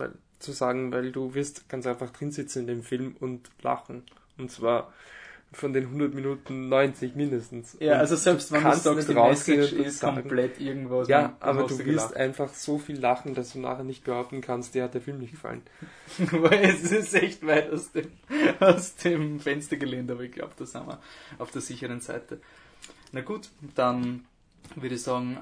weil du wirst ganz einfach drin sitzen in dem Film und lachen. Und zwar von den 100 Minuten 90 mindestens. Ja, und also selbst wenn du sagst, die Message ist komplett irgendwas. Ja, aber du wirst einfach so viel lachen, dass du nachher nicht behaupten kannst, dir hat der Film nicht gefallen. Weil es ist echt weit aus dem Fenster gelehnt, aber ich glaube, da sind wir auf der sicheren Seite. Na gut, dann... würde ich sagen,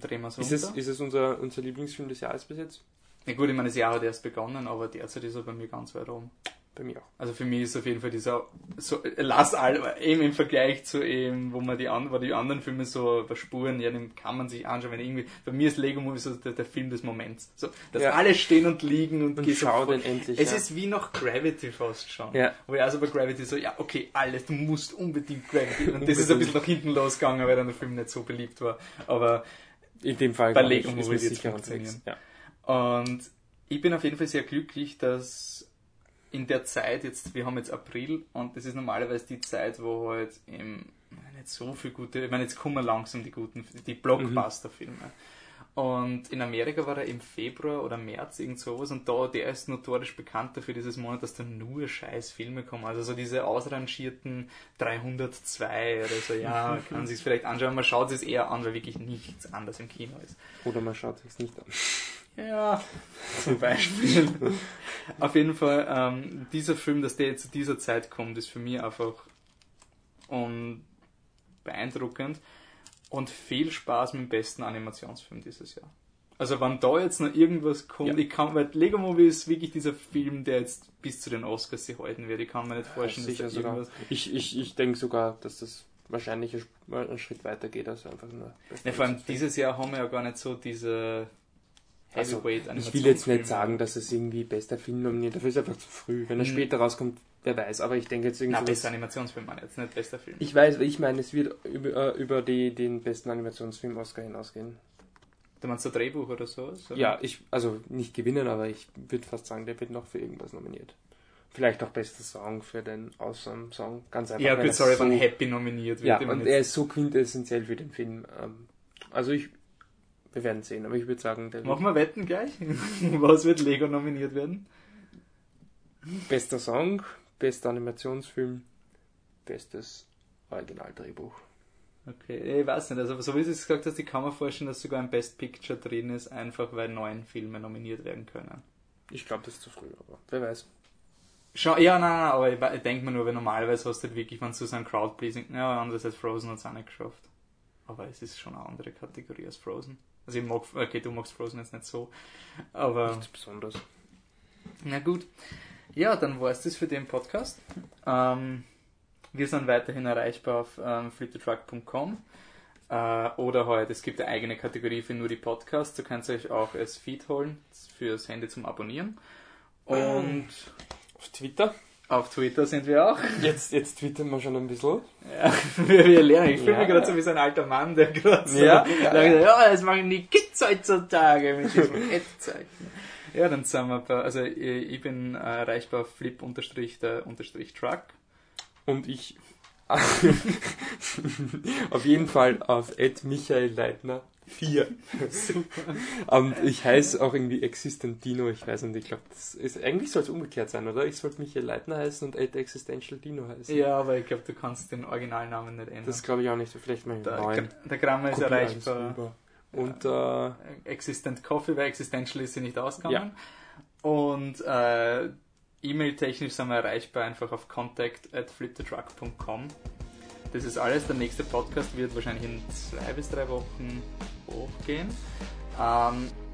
drehen wir es runter. Ist es unser Lieblingsfilm des Jahres bis jetzt? Na gut, ich meine, das Jahr hat erst begonnen, aber derzeit ist er bei mir ganz weit oben. Bei mir auch. Also für mich ist auf jeden Fall dieser, so, Lars Alba, eben im Vergleich zu eben, wo die anderen Filme so verspuren, ja, den kann man sich anschauen, wenn irgendwie, bei mir ist Lego Movie so der Film des Moments. So, dass alle stehen und liegen und schauen endlich. Es ist wie nach Gravity fast schon. Ja. Wo ich also bei Gravity so, ja, okay, alles, du musst unbedingt Gravity. Und das ist ein bisschen nach hinten losgegangen, weil dann der Film nicht so beliebt war. Aber in dem Fall bei Lego Movie wird es sicher funktionieren. Ja. Und ich bin auf jeden Fall sehr glücklich, dass in der Zeit, wir haben jetzt April und das ist normalerweise die Zeit, wo halt nicht so viel gute, ich meine, jetzt kommen langsam die Blockbuster-Filme. Und in Amerika war er im Februar oder März, irgend sowas, und der ist notorisch bekannt dafür dieses Monat, dass da nur scheiß Filme kommen. Also so diese ausrangierten 302 oder so, ja, man kann sich's vielleicht anschauen, man schaut es eher an, weil wirklich nichts anderes im Kino ist. Oder man schaut es nicht an. Ja, zum Beispiel. Auf jeden Fall, dieser Film, dass der jetzt zu dieser Zeit kommt, ist für mich einfach beeindruckend und viel Spaß mit dem besten Animationsfilm dieses Jahr. Also wenn da jetzt noch irgendwas kommt, weil Lego Movie ist wirklich dieser Film, der jetzt bis zu den Oscars sich halten wird. Ich kann mir nicht vorstellen, dass da irgendwas... Ich denke sogar, dass das wahrscheinlich einen Schritt weiter geht, also einfach nur... Ja, vor allem dieses Jahr haben wir ja gar nicht so diese... Also, ich will jetzt nicht sagen, dass es irgendwie bester Film nominiert, dafür ist es einfach zu früh. Wenn er später rauskommt, wer weiß, aber ich denke jetzt irgendwie... Na, bester Animationsfilm meine ich jetzt, nicht bester Film. Ich weiß, ich meine, es wird über den besten Animationsfilm Oscar hinausgehen. Du meinst so Drehbuch oder so? Ja, also nicht gewinnen, aber ich würde fast sagen, der wird noch für irgendwas nominiert. Vielleicht auch bester Song für den Awesome Song, ganz einfach. Ja, bin sorry, so, wenn Happy nominiert wird. Ja, und er ist so quintessentiell für den Film. Also wir werden sehen, aber ich würde sagen... Machen wir Wetten gleich? Was wird Lego nominiert werden? Bester Song, bester Animationsfilm, bestes Originaldrehbuch. Okay, ich weiß nicht, also so wie du es gesagt hast, ich kann mir vorstellen, dass sogar ein Best Picture drin ist, einfach weil 9 Filme nominiert werden können. Ich glaube, das ist zu früh, aber wer weiß. Ja, nein, aber ich denke mir nur, weil normalerweise hast du halt wirklich, wenn du so ein Crowdpleasing... Ja, anders als Frozen hat es auch nicht geschafft. Aber es ist schon eine andere Kategorie als Frozen. Also du magst Frozen jetzt nicht so, aber... Nichts Besonderes. Na gut. Ja, dann war es das für den Podcast. Wir sind weiterhin erreichbar auf fliptetruck.com oder halt, es gibt eine eigene Kategorie für nur die Podcasts. Du kannst euch auch als Feed holen, fürs Handy zum Abonnieren. Und auf Twitter. Auf Twitter sind wir auch. Jetzt twittern wir schon ein bisschen. Ja, wir lernen. Ich fühle mich gerade so wie so ein alter Mann, der gerade so... Ja, das machen die Kids heutzutage mit diesem Ad-Zeichen. Ja, dann sind wir... Also ich bin erreichbar auf flip_truck. Und ich... auf jeden Fall auf @michaelleitner4. Super. Und ich heiße auch irgendwie Existentino, ich weiß nicht, ich glaube, das ist, eigentlich soll es umgekehrt sein, oder? Ich sollte Michael Leitner heißen und @existentialdino heißen. Ja, aber ich glaube, du kannst den Originalnamen nicht ändern. Das glaube ich auch nicht, vielleicht mal neuen. Der Grammar ist erreichbar. Und Existent Coffee, weil Existential ist sie nicht ausgegangen. Ja. Und E-Mail-technisch sind wir erreichbar einfach auf contact@fliptetruck.com. Das ist alles. Der nächste Podcast wird wahrscheinlich in 2 bis 3 Wochen hochgehen.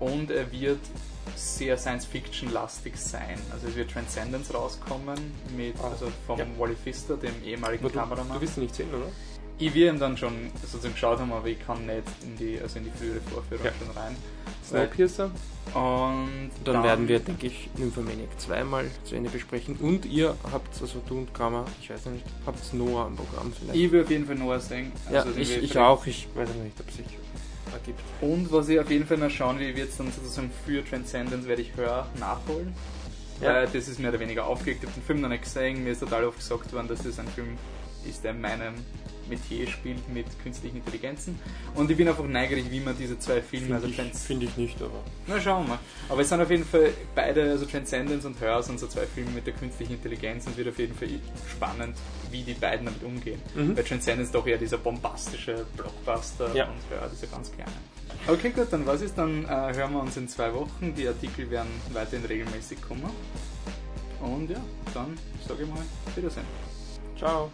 Und er wird sehr Science-Fiction-lastig sein. Also es wird Transcendence rauskommen vom Wally Pfister, dem ehemaligen Kameramann. Du wirst ihn nicht sehen, oder? Ich will ihm dann schon sozusagen geschaut haben, aber ich kann nicht in die frühere Vorführung schon rein. Snowpiercer. Und dann werden wir, denke ich, Nymphomaniac 2 mal zu Ende besprechen. Und ihr habt, also du und Kramer, ich weiß nicht, habt Noah im Programm vielleicht. Ich will auf jeden Fall Noah sehen. Also ja, ich auch, ich weiß nicht, ob es sich ergibt. Und was ich auf jeden Fall noch schauen will, wird es dann sozusagen für Transcendence, werde ich höher nachholen. Ja. Das ist mehr oder weniger aufgeregt. Ich habe den Film noch nicht gesehen, mir ist total oft gesagt worden, dass das ein Film ist, der in meinem Metier spielt mit künstlichen Intelligenzen. Und ich bin einfach neugierig, wie man diese 2 Filme... Finde ich nicht, aber... Na, schauen wir. Aber es sind auf jeden Fall beide, also Transcendence und Her, sind so 2 Filme mit der künstlichen Intelligenz, und wird auf jeden Fall spannend, wie die beiden damit umgehen. Weil Transcendence doch eher dieser bombastische Blockbuster und Her, diese ganz kleine. Okay, gut, dann was ist? Dann hören wir uns in 2 Wochen. Die Artikel werden weiterhin regelmäßig kommen. Und ja, dann sage ich mal Wiedersehen. Ciao.